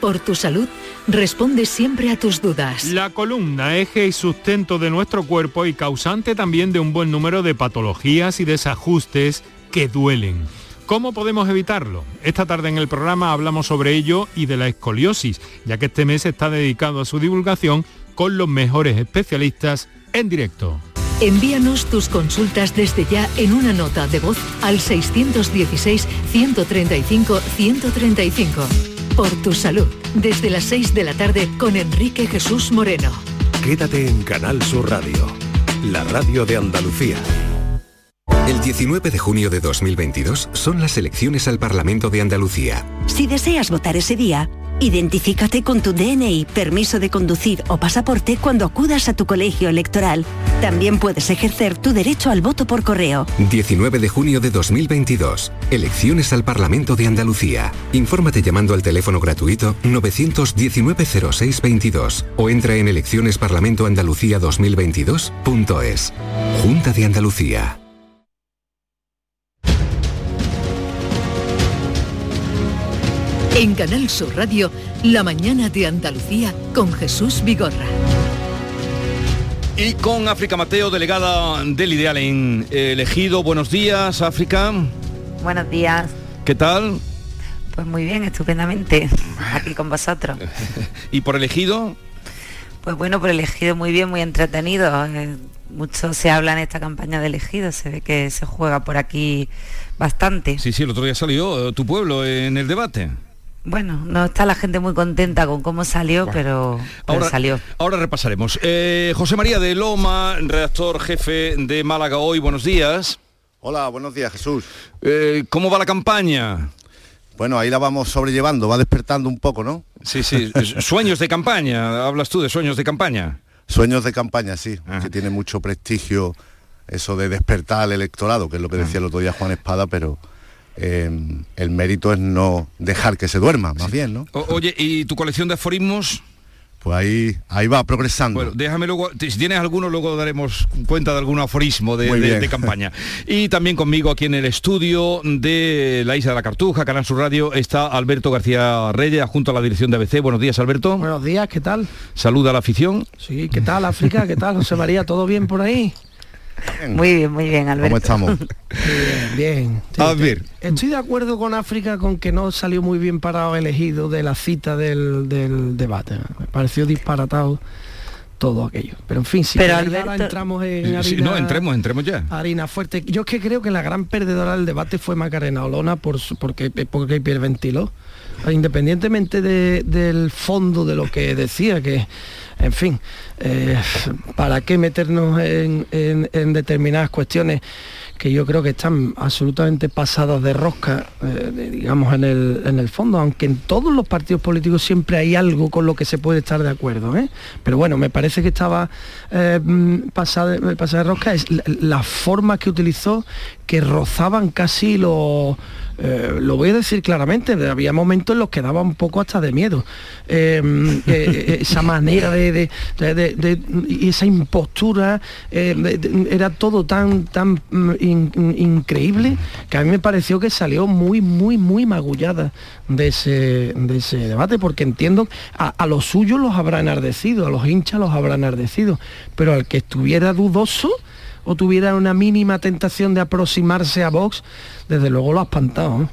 Por tu Salud, responde siempre a tus dudas. La columna, eje y sustento de nuestro cuerpo y causante también de un buen número de patologías y desajustes que duelen. ¿Cómo podemos evitarlo? Esta tarde en el programa hablamos sobre ello y de la escoliosis, ya que este mes está dedicado a su divulgación con los mejores especialistas en directo. Envíanos tus consultas desde ya en una nota de voz al seiscientos dieciséis, ciento treinta y cinco, ciento treinta y cinco. Por tu salud, desde las seis de la tarde con Enrique Jesús Moreno. Quédate en Canal Sur Radio, la radio de Andalucía. El diecinueve de junio de dos mil veintidós son las elecciones al Parlamento de Andalucía. Si deseas votar ese día, identifícate con tu D N I, permiso de conducir o pasaporte cuando acudas a tu colegio electoral. También puedes ejercer tu derecho al voto por correo. diecinueve de junio de dos mil veintidós. Elecciones al Parlamento de Andalucía. Infórmate llamando al teléfono gratuito nueve uno nueve, cero seis dos dos o entra en elecciones parlamento andalucía dos mil veintidós punto es. Junta de Andalucía. En Canal Sur Radio, la mañana de Andalucía con Jesús Vigorra. Y con África Mateo, delegada del Ideal en Elegido. Buenos días, África. Buenos días. ¿Qué tal? Pues muy bien, estupendamente, aquí con vosotros. ¿Y por Elegido? Pues bueno, por Elegido muy bien, muy entretenido. Mucho se habla en esta campaña de Elegido, se ve que se juega por aquí bastante. Sí, sí, el otro día salió tu pueblo en el debate. Bueno, no está la gente muy contenta con cómo salió, bueno, pero, pero ahora, salió. Ahora repasaremos. Eh, José María de Loma, redactor jefe de Málaga Hoy, buenos días. Hola, buenos días, Jesús. Eh, ¿Cómo va la campaña? Bueno, ahí la vamos sobrellevando, va despertando un poco, ¿no? Sí, sí. Sueños de campaña, hablas tú de sueños de campaña. Sueños de campaña, sí, ah. que tiene mucho prestigio eso de despertar al electorado, que es lo que decía ah. el otro día Juan Espadas, pero... Eh, el mérito es no dejar que se duerma, más sí. bien, ¿no? O, oye, ¿y tu colección de aforismos? pues ahí ahí va progresando. Bueno, déjame luego, si tienes alguno, luego daremos cuenta de algún aforismo de, de, de campaña. Y también conmigo aquí en el estudio de la Isla de la Cartuja, Canal Sur Radio, está Alberto García Reyes, junto a la dirección de A B C. Buenos días, Alberto. Buenos días, ¿qué tal? Saluda a la afición. Sí, ¿qué tal, África? ¿Qué tal, José María? ¿Todo bien por ahí? Bien. Muy bien, muy bien, Alberto. ¿Cómo estamos? Bien, bien. Sí, a ver. Estoy de acuerdo con África con que no salió muy bien parado elegido de la cita del, del debate. Me pareció disparatado todo aquello. Pero en fin, si pero Alberto... ahora entramos en harina, sí, no, entremos, entremos ya. Harina fuerte. Yo es que creo que la gran perdedora del debate fue Macarena Olona por su, porque, porque hiperventiló. Independientemente de, del fondo de lo que decía, que, en fin, eh, ¿para qué meternos en, en, en determinadas cuestiones que yo creo que están absolutamente pasadas de rosca, eh, digamos, en el, en el fondo? Aunque en todos los partidos políticos siempre hay algo con lo que se puede estar de acuerdo, ¿eh? Pero bueno, me parece que estaba eh, pasada, pasada de rosca. Es la, las formas que utilizó que rozaban casi lo... Eh, lo voy a decir claramente, había momentos en los que daba un poco hasta de miedo. Eh, eh, esa manera de, de, de, de, de y esa impostura, eh, de, de, era todo tan tan in, increíble que a mí me pareció que salió muy, muy, muy magullada de ese, de ese debate, porque entiendo, a, a los suyos los habrá enardecido, a los hinchas los habrá enardecido, pero al que estuviera dudoso o tuviera una mínima tentación de aproximarse a Vox, desde luego lo ha espantado, ¿eh?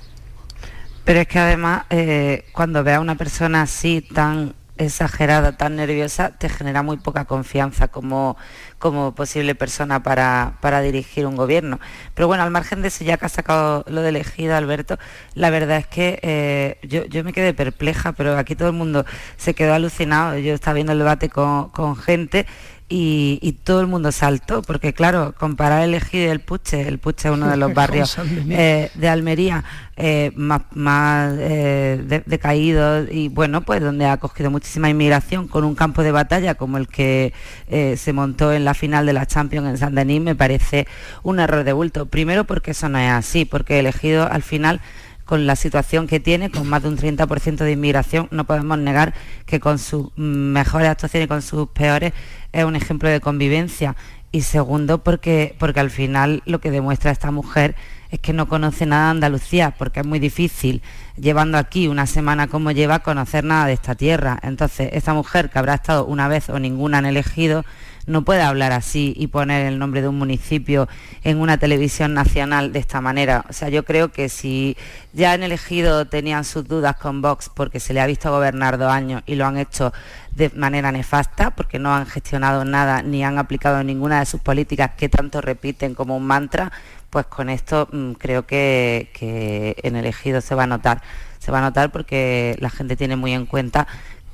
Pero es que además, eh, cuando ve a una persona así, tan exagerada, tan nerviosa, te genera muy poca confianza como, como posible persona para, para dirigir un gobierno. Pero bueno, al margen de eso, ya que ha sacado lo de elegida, Alberto, la verdad es que eh, yo, yo me quedé perpleja, pero aquí todo el mundo se quedó alucinado. Yo estaba viendo el debate con, con gente... Y, y todo el mundo saltó, porque claro, comparar el Ejido y el Puche, el Puche es uno de los barrios eh, de Almería eh, más, más eh, decaídos, y bueno, pues donde ha acogido muchísima inmigración, con un campo de batalla como el que eh, se montó en la final de la Champions en Saint-Denis, me parece un error de bulto. Primero porque eso no es así, porque el Ejido al final... con la situación que tiene, con más de un treinta por ciento de inmigración, no podemos negar que con sus mejores actuaciones y con sus peores es un ejemplo de convivencia. Y segundo, porque, porque al final lo que demuestra esta mujer es que no conoce nada de Andalucía, porque es muy difícil, llevando aquí una semana como lleva, conocer nada de esta tierra. Entonces, esta mujer, que habrá estado una vez o ninguna en el Ejido, no puede hablar así y poner el nombre de un municipio en una televisión nacional de esta manera. O sea, yo creo que si ya en el Ejido tenían sus dudas con Vox porque se le ha visto gobernar dos años y lo han hecho de manera nefasta, porque no han gestionado nada ni han aplicado ninguna de sus políticas que tanto repiten como un mantra, pues con esto mmm, creo que, que en el Ejido se va a notar. Se va a notar porque la gente tiene muy en cuenta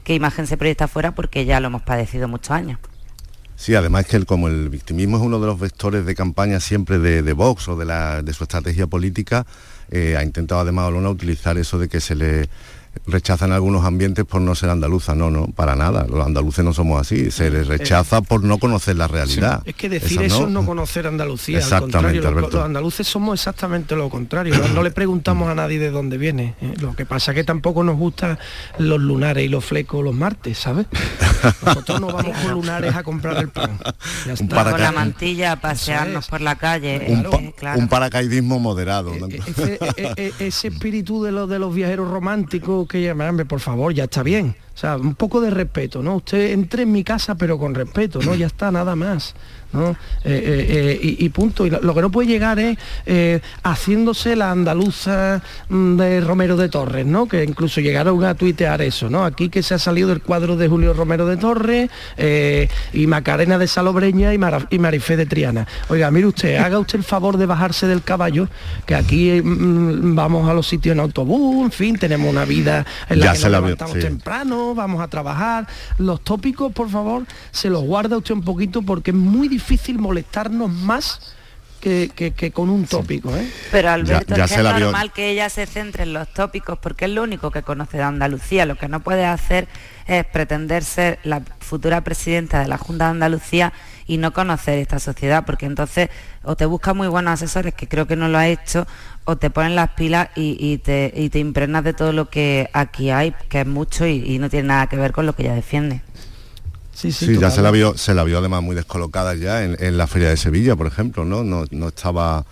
qué imagen se proyecta fuera, porque ya lo hemos padecido muchos años. Sí, además que el, como el victimismo es uno de los vectores de campaña siempre de, de Vox o de, la, de su estrategia política, eh, ha intentado además Olona utilizar eso de que se le rechazan algunos ambientes por no ser andaluza. No, no, para nada, los andaluces no somos así, se les rechaza por no conocer la realidad. Sí. Es que decir Esa eso no... es no conocer Andalucía, exactamente, al contrario, Alberto. Los andaluces somos exactamente lo contrario, no le preguntamos a nadie de dónde viene, ¿eh? Lo que pasa es que tampoco nos gustan los lunares y los flecos los martes, ¿sabes? Nosotros no vamos con lunares a comprar el pan. Ya está. Un paraca... con la mantilla a pasearnos por la calle. Un, pa eh, claro. un paracaidismo moderado. E ese, e ese espíritu de los, de los viajeros románticos, que llamarme, por favor, ya está bien. O sea, un poco de respeto, ¿no? Usted entre en mi casa, pero con respeto, ¿no? Ya está, nada más, ¿no? Eh, eh, eh, y, y punto. Y lo, lo que no puede llegar es eh, haciéndose la andaluza de Romero de Torres, ¿no? Que incluso llegaron a tuitear eso, ¿no? Aquí que se ha salido del cuadro de Julio Romero de Torres, eh, y Macarena de Salobreña y, Mara, y Marifé de Triana. Oiga, mire usted, haga usted el favor de bajarse del caballo, que aquí eh, vamos a los sitios en autobús, en fin, tenemos una vida en la ya que nos levantamos, sí, temprano, vamos a trabajar. Los tópicos, por favor, se los guarda usted un poquito, porque es muy difícil molestarnos más que, que, que con un tópico, ¿eh? Pero Alberto, ya, ya es normal que ella se centre en los tópicos, porque es lo único que conoce de Andalucía. Lo que no puede hacer es pretender ser la futura presidenta de la Junta de Andalucía y no conocer esta sociedad, porque entonces o te busca muy buenos asesores, que creo que no lo ha hecho, o te ponen las pilas y, y, te, y te impregnas de todo lo que aquí hay, que es mucho y, y no tiene nada que ver con lo que ella defiende. Sí, sí, sí, ya se la vio, se la vio además muy descolocada ya en, en la Feria de Sevilla, por ejemplo, ¿no? No, no estaba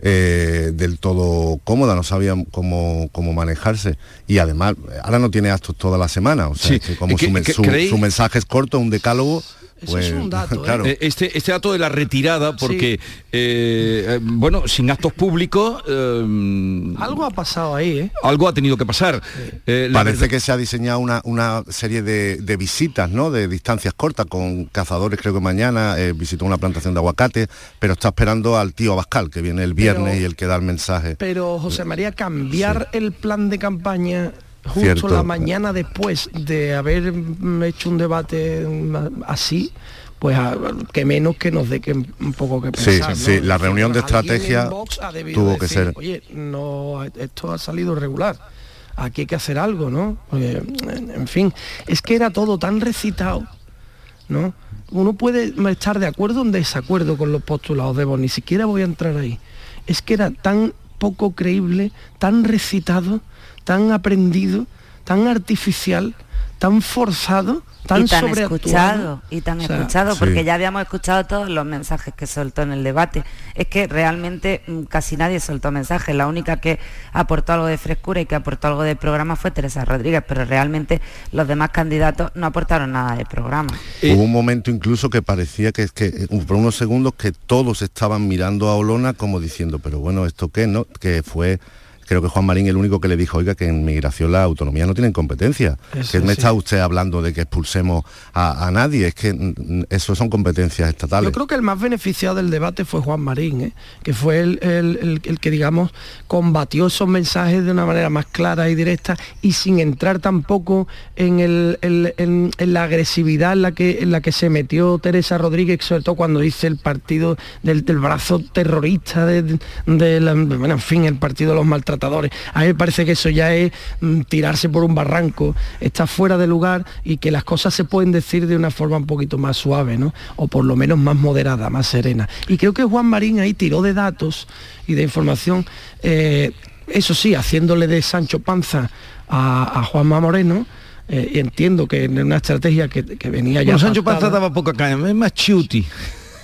eh, del todo cómoda, no sabía cómo, cómo manejarse. Y además, ahora no tiene actos toda la semana, o sea, sí, que como que, su, que, su, creí... su mensaje es corto, un decálogo. Pues, eso es un dato, ¿eh? Claro. Este, este dato de la retirada, porque, sí. eh, bueno, sin actos públicos... Eh, algo ha pasado ahí, ¿eh? Algo ha tenido que pasar. Sí. Eh, Parece verdad... que se ha diseñado una, una serie de, de visitas, ¿no? De distancias cortas, con cazadores, creo que mañana, eh, visitó una plantación de aguacate, pero está esperando al tío Abascal, que viene el viernes, pero, y el que da el mensaje. Pero, José María, cambiar sí. el plan de campaña... Justo Cierto. la mañana después de haber hecho un debate así, pues a, que menos que nos dé que un poco que pensar. Sí, ¿no? sí, la reunión de estrategia tuvo que decir, ser... Oye, no, esto ha salido regular, aquí hay que hacer algo, ¿no? Porque, en fin, es que era todo tan recitado, ¿no? Uno puede estar de acuerdo o en desacuerdo con los postulados de Vox, ni siquiera voy a entrar ahí. Es que era tan poco creíble, tan recitado... tan aprendido, tan artificial, tan forzado, tan, y tan escuchado y tan o sea, escuchado porque sí. ya habíamos escuchado todos los mensajes que soltó en el debate. Es que realmente casi nadie soltó mensajes. La única que aportó algo de frescura y que aportó algo de programa fue Teresa Rodríguez, pero realmente los demás candidatos no aportaron nada de programa. Eh, Hubo un momento incluso que parecía que, que por unos segundos que todos estaban mirando a Olona como diciendo, pero bueno, ¿esto qué? ¿No? Que fue... Creo que Juan Marín el único que le dijo, oiga, que en migración las autonomías no tienen competencia. Eso, que me sí. está usted hablando de que expulsemos a, a nadie, es que eso son competencias estatales. Yo creo que el más beneficiado del debate fue Juan Marín, ¿eh? Que fue el, el, el, el que, digamos, combatió esos mensajes de una manera más clara y directa y sin entrar tampoco en, el, el, en, en la agresividad en la, que, en la que se metió Teresa Rodríguez, sobre todo cuando dice el partido del, del brazo terrorista, de, de, de la, bueno, en fin, el partido de los maltratadores. A mí me parece que eso ya es mm, tirarse por un barranco, está fuera de lugar y que las cosas se pueden decir de una forma un poquito más suave, ¿no? O por lo menos más moderada, más serena. Y creo que Juan Marín ahí tiró de datos y de información, eh, eso sí, haciéndole de Sancho Panza a, a Juanma Moreno. Eh, y entiendo que en una estrategia que, que venía ya... Bueno, Sancho Panza daba poco acá, es más chuti.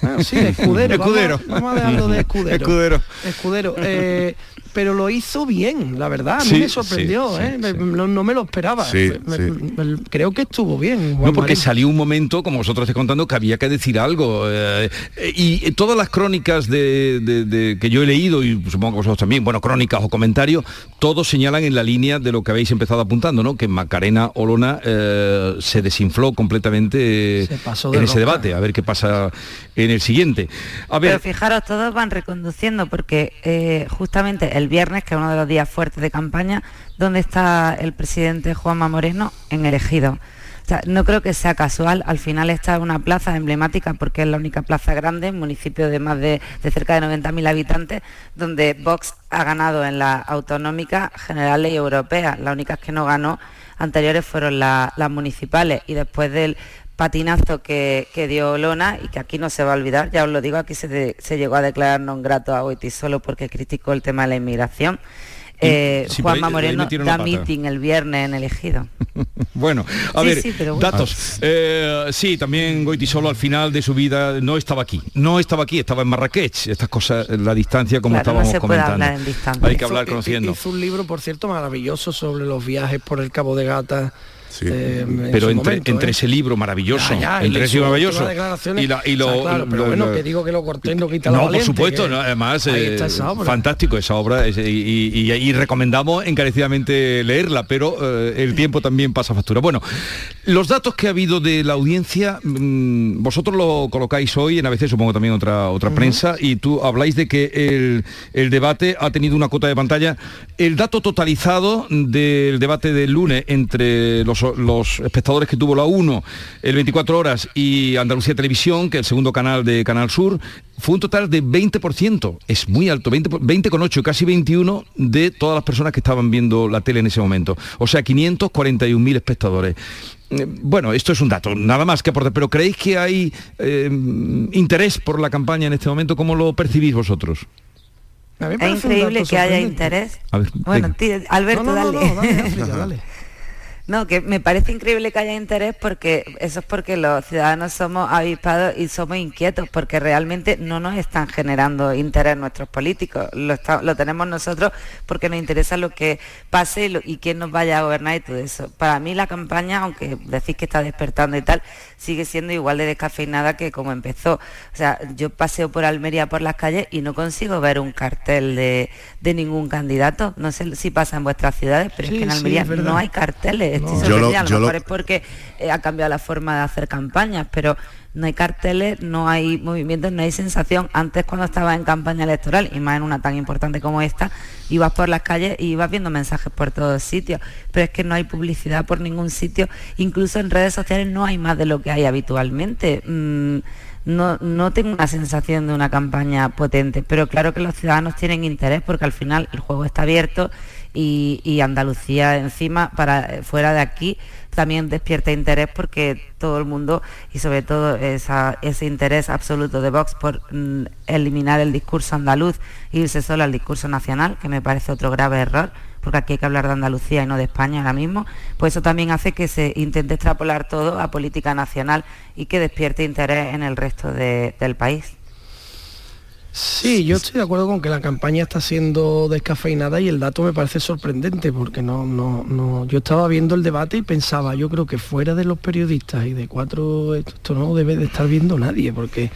Bueno, sí, escudero. escudero. Vamos, vamos a dejarlo de escudero. Escudero. Escudero. Eh, pero lo hizo bien, la verdad. A mí sí, me sorprendió, sí, ¿eh? Sí, me, sí. No, no me lo esperaba. Sí, me, sí. Me, me, creo que estuvo bien. Juan no, porque Marín. Salió un momento, como vosotros estáis contando, que había que decir algo. Eh, y todas las crónicas de, de, de, que yo he leído, y supongo que vosotros también, bueno, crónicas o comentarios, todos señalan en la línea de lo que habéis empezado apuntando, ¿no? Que Macarena Olona eh, se desinfló completamente se pasó de en roca. Ese debate. A ver qué pasa... En el siguiente. A ver. Pero fijaros, todos van reconduciendo porque eh, justamente el viernes, que es uno de los días fuertes de campaña, ¿dónde está el presidente Juanma Moreno? En el Ejido. O sea, no creo que sea casual, al final esta es una plaza emblemática porque es la única plaza grande, un municipio de más de, de cerca de noventa mil habitantes, donde Vox ha ganado en las autonómicas, generales y europeas. Las únicas que no ganó anteriores fueron la, las municipales y después del... patinazo que, que dio Olona y que aquí no se va a olvidar, ya os lo digo, aquí se, de, se llegó a declarar non grato a Oiti solo porque criticó el tema de la inmigración. Eh, sí, Juanma Moreno da meeting el viernes en el Ejido. Bueno, a sí, ver, sí, bueno. datos. Eh, sí, también Goytisolo al final de su vida no estaba aquí. No estaba aquí, estaba en Marrakech. Estas cosas, la distancia, como claro, estábamos no se comentando. Puede hablar en distancia. Hay que hablar hizo, conociendo. Hizo un libro, por cierto, maravilloso sobre los viajes por el Cabo de Gata. Sí. Eh, pero en entre, momento, entre ¿eh? ese libro maravilloso, ya, ya, entre ese libro maravilloso y, la, y lo, o sea, claro, pero lo, bueno, lo, que digo que lo corté no quita no, la valiente, por supuesto, no, además eh, esa fantástico esa obra es, y, y, y, y recomendamos encarecidamente leerla, pero eh, el tiempo también pasa factura. Bueno, los datos que ha habido de la audiencia, mmm, vosotros lo colocáis hoy en A B C, supongo también otra otra uh-huh. prensa, y tú habláis de que el, el debate ha tenido una cuota de pantalla. El dato totalizado del debate del lunes entre los los, los espectadores que tuvo la uno, el veinticuatro horas y Andalucía Televisión, que es el segundo canal de Canal Sur, fue un total de veinte por ciento, es muy alto, veinte coma ocho, casi veintiuno de todas las personas que estaban viendo la tele en ese momento. O sea, quinientos cuarenta y un mil espectadores. Bueno, esto es un dato, nada más que aportar, pero ¿creéis que hay eh, interés por la campaña en este momento? ¿Cómo lo percibís vosotros? Es increíble que haya interés. A ver, bueno, tío, Alberto, no, no, dale. No, no, dale, África, dale. No, que me parece increíble que haya interés, porque eso es porque los ciudadanos somos avispados y somos inquietos, porque realmente no nos están generando interés nuestros políticos, lo, está, lo tenemos nosotros porque nos interesa lo que pase y, lo, y quién nos vaya a gobernar y todo eso. Para mí la campaña, aunque decís que está despertando y tal, sigue siendo igual de descafeinada que como empezó. O sea, yo paseo por Almería por las calles y no consigo ver un cartel de, de ningún candidato. No sé si pasa en vuestras ciudades, pero sí, es que en Almería sí, no hay carteles. No. Yo lo, yo a lo mejor lo... es porque eh, ha cambiado la forma de hacer campañas, pero no hay carteles, no hay movimientos, no hay sensación. Antes, cuando estaba en campaña electoral, y más en una tan importante como esta, ibas por las calles y ibas viendo mensajes por todos sitios, pero es que no hay publicidad por ningún sitio. Incluso en redes sociales no hay más de lo que hay habitualmente. Mm, no, no tengo una sensación de una campaña potente, pero claro que los ciudadanos tienen interés, porque al final el juego está abierto. Y, y Andalucía encima, para fuera de aquí, también despierta interés, porque todo el mundo, y sobre todo esa, ese interés absoluto de Vox por mm, eliminar el discurso andaluz e irse solo al discurso nacional, que me parece otro grave error, porque aquí hay que hablar de Andalucía y no de España ahora mismo, pues eso también hace que se intente extrapolar todo a política nacional y que despierte interés en el resto de, del país. Sí, yo estoy de acuerdo con que la campaña está siendo descafeinada, y el dato me parece sorprendente, porque no, no, no. Yo estaba viendo el debate y pensaba, yo creo que fuera de los periodistas y de cuatro, esto, esto no debe de estar viendo nadie, porque...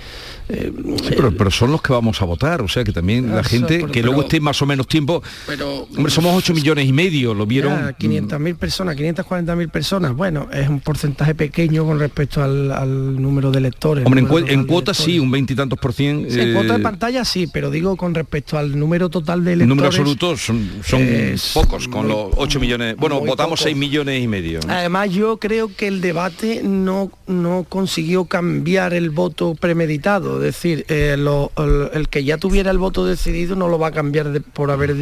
Eh, sí, pero, el, pero son los que vamos a votar, o sea que también la eso, gente, pero, que pero, luego esté más o menos tiempo... Pero, hombre, somos ocho millones y medio, lo vieron... quinientas mil personas, quinientas cuarenta mil personas, bueno, es un porcentaje pequeño con respecto al, al número de electores. Hombre, en, en cuotas sí, un veintitantos por cien... Sí, eh, en cuota de pantalla sí, pero digo con respecto al número total de electores... El número absoluto son, son pocos, con muy, los ocho millones... Bueno, votamos pocos. seis millones y medio. ¿No? Además, yo creo que el debate no, no consiguió cambiar el voto premeditado. Es decir, eh, lo, el, el que ya tuviera el voto decidido no lo va a cambiar de, por haber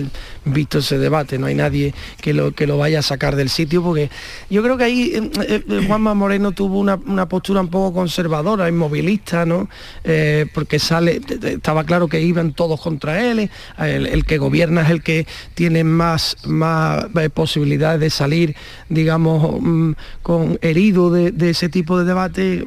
visto ese debate. No hay nadie que lo, que lo vaya a sacar del sitio, porque yo creo que ahí eh, eh, Juanma Moreno tuvo una, una postura un poco conservadora, inmovilista, ¿no? Eh, porque sale... Estaba claro que iban todos contra él, el, el que gobierna es el que tiene más, más posibilidades de salir, digamos, con herido de, de ese tipo de debate.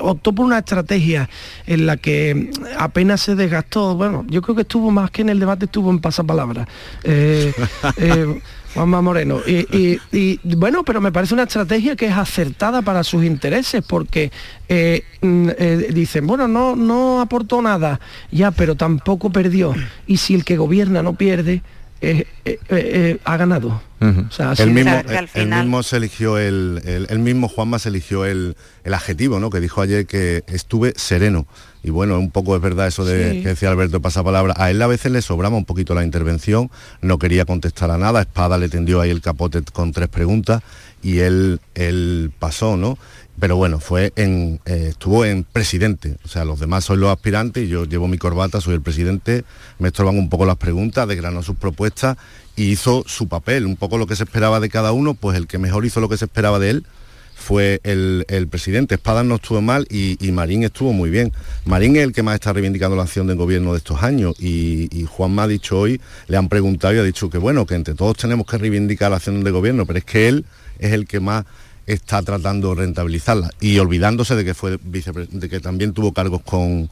Optó por una estrategia en la que apenas se desgastó. Bueno, yo creo que estuvo más que en el debate, estuvo en pasapalabras. Eh, eh, Juanma Moreno. Y, y, y bueno, pero me parece una estrategia que es acertada para sus intereses, porque eh, eh, dicen, bueno, no, no aportó nada, ya, pero tampoco perdió. Y si el que gobierna no pierde, eh, eh, eh, eh, ha ganado. Uh-huh. O sea, así el mismo, el, el mismo se eligió el, el, el mismo Juanma se eligió el, el adjetivo, ¿no? Que dijo ayer que estuve sereno. Y bueno, un poco es verdad eso de sí, que decía Alberto, pasapalabra. A él a veces le sobraba un poquito la intervención, no quería contestar a nada. Espada le tendió ahí el capote con tres preguntas y él, él pasó, ¿no? Pero bueno, fue en, eh, estuvo en presidente. O sea, los demás son los aspirantes, yo llevo mi corbata, soy el presidente, me estorban un poco las preguntas, desgranó sus propuestas y hizo su papel, un poco lo que se esperaba de cada uno. Pues el que mejor hizo lo que se esperaba de él fue el, el presidente. Espadas no estuvo mal y, y Marín estuvo muy bien. Marín es el que más está reivindicando la acción del gobierno de estos años, y, y Juanma ha dicho hoy, le han preguntado y ha dicho que bueno, que entre todos tenemos que reivindicar la acción del gobierno, pero es que él es el que más está tratando de rentabilizarla, y olvidándose de que fue vicepresidente, de que también tuvo cargos con...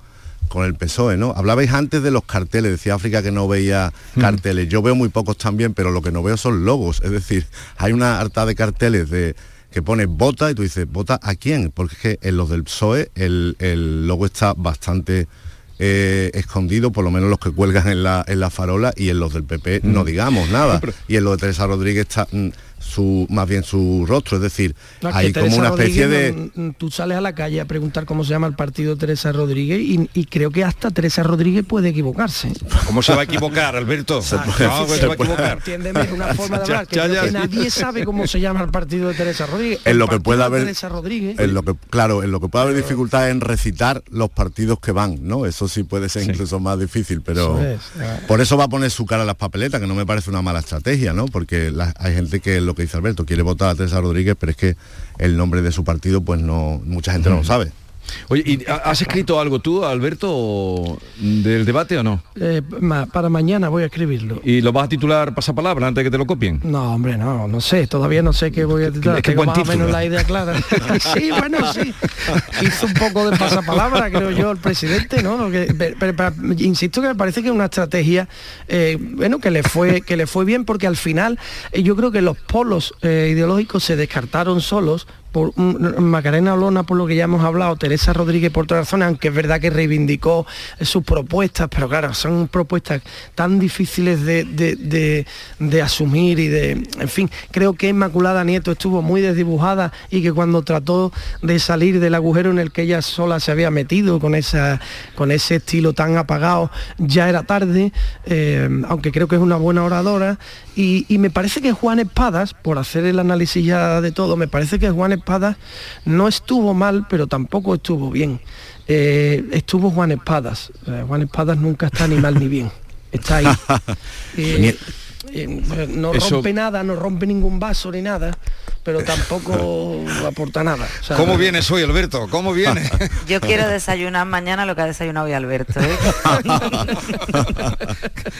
con el P S O E, ¿no? Hablabais antes de los carteles, decía África que no veía carteles. Mm. Yo veo muy pocos también, pero lo que no veo son logos. Es decir, hay una harta de carteles de que pone vota y tú dices, ¿vota a quién? Porque es que en los del P S O E el, el logo está bastante eh, escondido, por lo menos los que cuelgan en la, en la farola, y en los del P P mm. no digamos nada. Y en los de Teresa Rodríguez está... Mm, su más bien su rostro, es decir, no, hay como una especie Rodríguez, de... No, tú sales a la calle a preguntar cómo se llama el partido Teresa Rodríguez y, y creo que hasta Teresa Rodríguez puede equivocarse. ¿Cómo se va a equivocar, Alberto? Ah, no, se, pues se, se va a equivocar. Entiéndeme, es una forma de hablar, que, ya, ya, que nadie sabe cómo se llama el partido de Teresa Rodríguez. En lo que puede haber, Teresa Rodríguez. En lo que, claro, en lo que puede haber dificultad en recitar los partidos que van, ¿no? Eso sí puede ser sí. incluso más difícil, pero... Eso es, claro. Por eso va a poner su cara a las papeletas, que no me parece una mala estrategia, ¿no? Porque la, hay gente que, lo que dice Alberto, quiere votar a Teresa Rodríguez, pero es que el nombre de su partido, pues no, mucha gente no lo sabe. Oye, ¿y has escrito algo tú, Alberto, del debate o no? Eh, ma, para mañana voy a escribirlo. ¿Y lo vas a titular pasapalabra antes de que te lo copien? No, hombre, no, no sé, todavía no sé qué voy a titular. Es que tengo más o menos la idea clara. Sí, bueno, sí. Hizo un poco de pasapalabra, creo yo, el presidente, ¿no? Porque, pero, pero, insisto que me parece que es una estrategia, eh, bueno, que le fue que le fue bien, porque al final eh, yo creo que los polos eh, ideológicos se descartaron solos. Por Macarena Olona, por lo que ya hemos hablado, Teresa Rodríguez por otra razón, aunque es verdad que reivindicó sus propuestas, pero claro, son propuestas tan difíciles de, de, de, de asumir y de... En fin, creo que Inmaculada Nieto estuvo muy desdibujada y que cuando trató de salir del agujero en el que ella sola se había metido con, esa, con ese estilo tan apagado, ya era tarde, eh, aunque creo que es una buena oradora. Y, y me parece que Juan Espadas, por hacer el análisis ya de todo, me parece que Juan Espadas no estuvo mal, pero tampoco estuvo bien. Eh, estuvo Juan Espadas. Eh, Juan Espadas nunca está ni mal ni bien. Está ahí. Eh, eh, no rompe Eso... nada, no rompe ningún vaso ni nada, pero tampoco aporta nada. O sea, ¿cómo vienes hoy, Alberto? ¿Cómo vienes? Yo quiero desayunar mañana lo que ha desayunado hoy Alberto, ¿eh?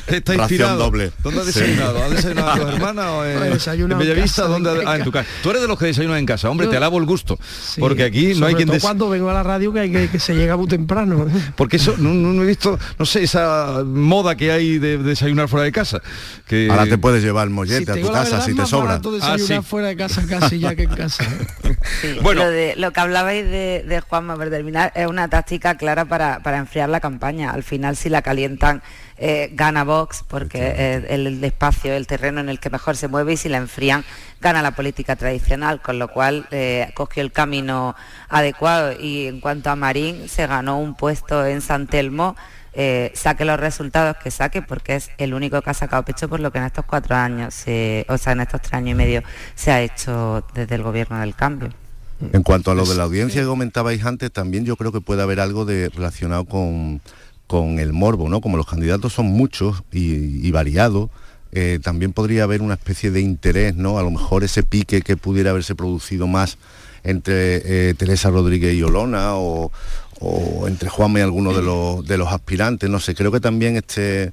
Está inspirado. Doble. ¿Dónde has desayunado? Sí. ¿Has desayunado a tu hermana o en, en Bellavista? En ¿dónde ha... ah, en tu casa? Tú eres de los que desayunan en casa, hombre, yo... te alabo el gusto. Sí. Porque aquí no sobre hay quien... Des... cuando vengo a la radio que, hay que, que se llega muy temprano. Porque eso, no, no he visto, no sé, esa moda que hay de, de desayunar fuera de casa. Que... Ahora te puedes llevar el mollete sí, a tu casa si te sobra. Ah, sí. Fuera de casa casi ya que en casa. Sí, bueno, lo, de, lo que hablabais de, de Juanma para terminar es una táctica clara para, para enfriar la campaña. Al final, si la calientan, eh, gana Vox, porque es el, el espacio, el terreno en el que mejor se mueve, y si la enfrían, gana la política tradicional, con lo cual eh, cogió el camino adecuado. Y en cuanto a Marín, se ganó un puesto en San Telmo. Eh, saque los resultados que saque, porque es el único que ha sacado pecho por lo que en estos cuatro años, eh, o sea, en estos tres años y medio se ha hecho desde el gobierno del cambio. En cuanto a lo de la audiencia que comentabais antes, también yo creo que puede haber algo de relacionado con, con el morbo, ¿no? Como los candidatos son muchos y, y variados, eh, también podría haber una especie de interés, ¿no? A lo mejor ese pique que pudiera haberse producido más entre eh, Teresa Rodríguez y Olona, o... o entre Juanma y algunos de los, de los aspirantes, no sé, creo que también este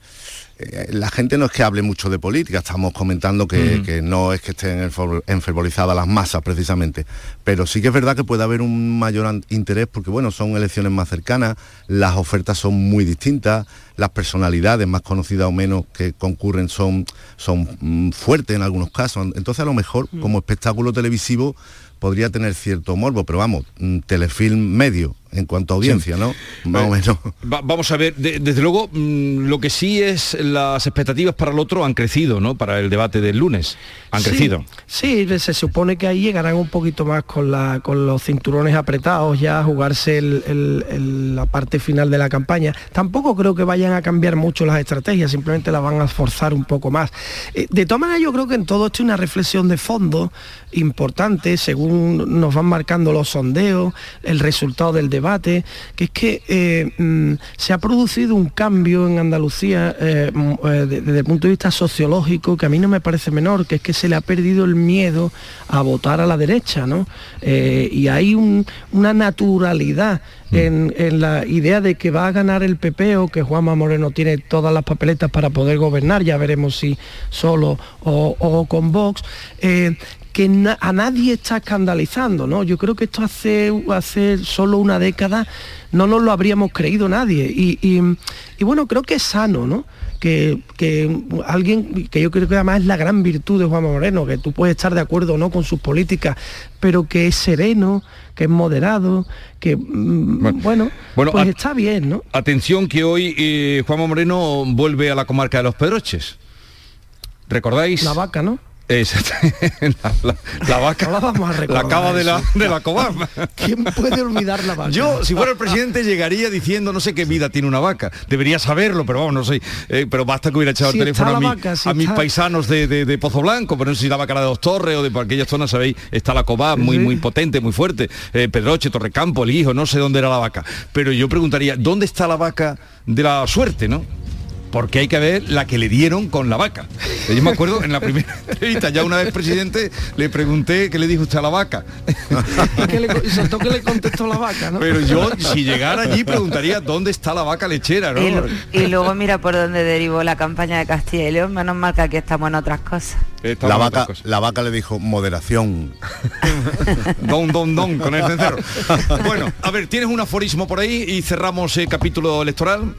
eh, la gente no es que hable mucho de política, estamos comentando que, mm. que no es que estén enfervorizadas las masas precisamente, pero sí que es verdad que puede haber un mayor interés porque, bueno, son elecciones más cercanas, las ofertas son muy distintas, las personalidades más conocidas o menos que concurren son, son mm, fuertes en algunos casos, entonces a lo mejor mm. como espectáculo televisivo podría tener cierto morbo, pero vamos, Telefilm medio en cuanto a audiencia, sí. ¿no? Más o menos. Va, vamos a ver, de, desde luego, mmm, lo que sí es, las expectativas para el otro han crecido, ¿no? Para el debate del lunes, han sí, crecido. Sí, se supone que ahí llegarán un poquito más con, la, con los cinturones apretados ya a jugarse el, el, el, la parte final de la campaña. Tampoco creo que vayan a cambiar mucho las estrategias, simplemente las van a forzar un poco más. Eh, de todas maneras, yo creo que en todo esto hay una reflexión de fondo importante, según nos van marcando los sondeos, el resultado del debate, que es que eh, se ha producido un cambio en Andalucía eh, desde el punto de vista sociológico que a mí no me parece menor, que es que se le ha perdido el miedo a votar a la derecha, ¿no? Eh, y hay un, una naturalidad en, en la idea de que va a ganar el P P o que Juanma Moreno tiene todas las papeletas para poder gobernar, ya veremos si solo o, o con Vox, eh, que na- a nadie está escandalizando, ¿no? Yo creo que esto hace, hace solo una década no nos lo habríamos creído nadie. Y, y, y bueno, creo que es sano, ¿no? Que, que alguien, que yo creo que además es la gran virtud de Juanma Moreno, que tú puedes estar de acuerdo o no con sus políticas, pero que es sereno, que es moderado, que bueno, bueno, bueno pues a- está bien, ¿no? Atención que hoy eh, Juanma Moreno vuelve a la comarca de los Pedroches. ¿Recordáis? La vaca, ¿no? La, la, la vaca, la, vamos a la cava de la, de la Cobam. ¿Quién puede olvidar la vaca? Yo, si fuera el presidente, llegaría diciendo, no sé qué vida tiene una vaca. Debería saberlo, pero vamos, no sé. Eh, pero basta que hubiera echado si el teléfono a, mi, vaca, si a mis paisanos de, de, de Pozo Blanco, pero no sé si la vaca de Dos Torres o de por aquellas zonas, sabéis, está la Cobam, muy, sí, muy potente, muy fuerte. Eh, Pedroche, Torrecampo, El Hijo, no sé dónde era la vaca. Pero yo preguntaría, ¿dónde está la vaca de la suerte, no? Porque hay que ver la que le dieron con la vaca. Yo me acuerdo, en la primera entrevista, ya una vez presidente, le pregunté qué le dijo usted a la vaca. Y que le, y soltó que le contestó la vaca, ¿no? Pero yo, si llegara allí, preguntaría dónde está la vaca lechera, ¿no? Y, y luego mira por dónde derivó la campaña de Castilla y León. Menos mal que aquí estamos en otras cosas. La vaca, la vaca le dijo, moderación. Don, don, don, con el cencerro. Bueno, a ver, ¿tienes un aforismo por ahí y cerramos el capítulo electoral?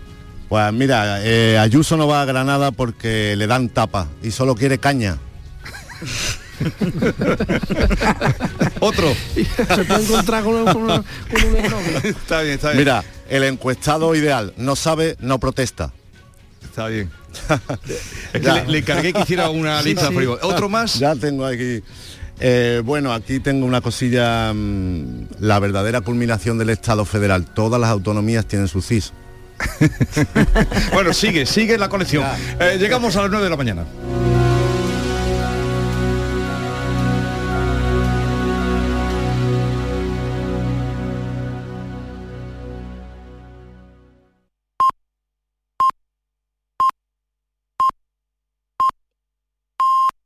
Pues mira, eh, Ayuso no va a Granada porque le dan tapa y solo quiere caña. Otro. Se puede encontrar con, con, una, con un enorme. Está bien, está bien. Mira, el encuestado ideal no sabe, no protesta. Está bien. Es que le, le cargué que hiciera una sí, lista. Sí. Otro más. Ya tengo aquí. Eh, bueno, aquí tengo una cosilla. Mmm, la verdadera culminación del Estado federal. Todas las autonomías tienen su C I S. Bueno, sigue, sigue la colección. eh, Llegamos a las nueve de la mañana.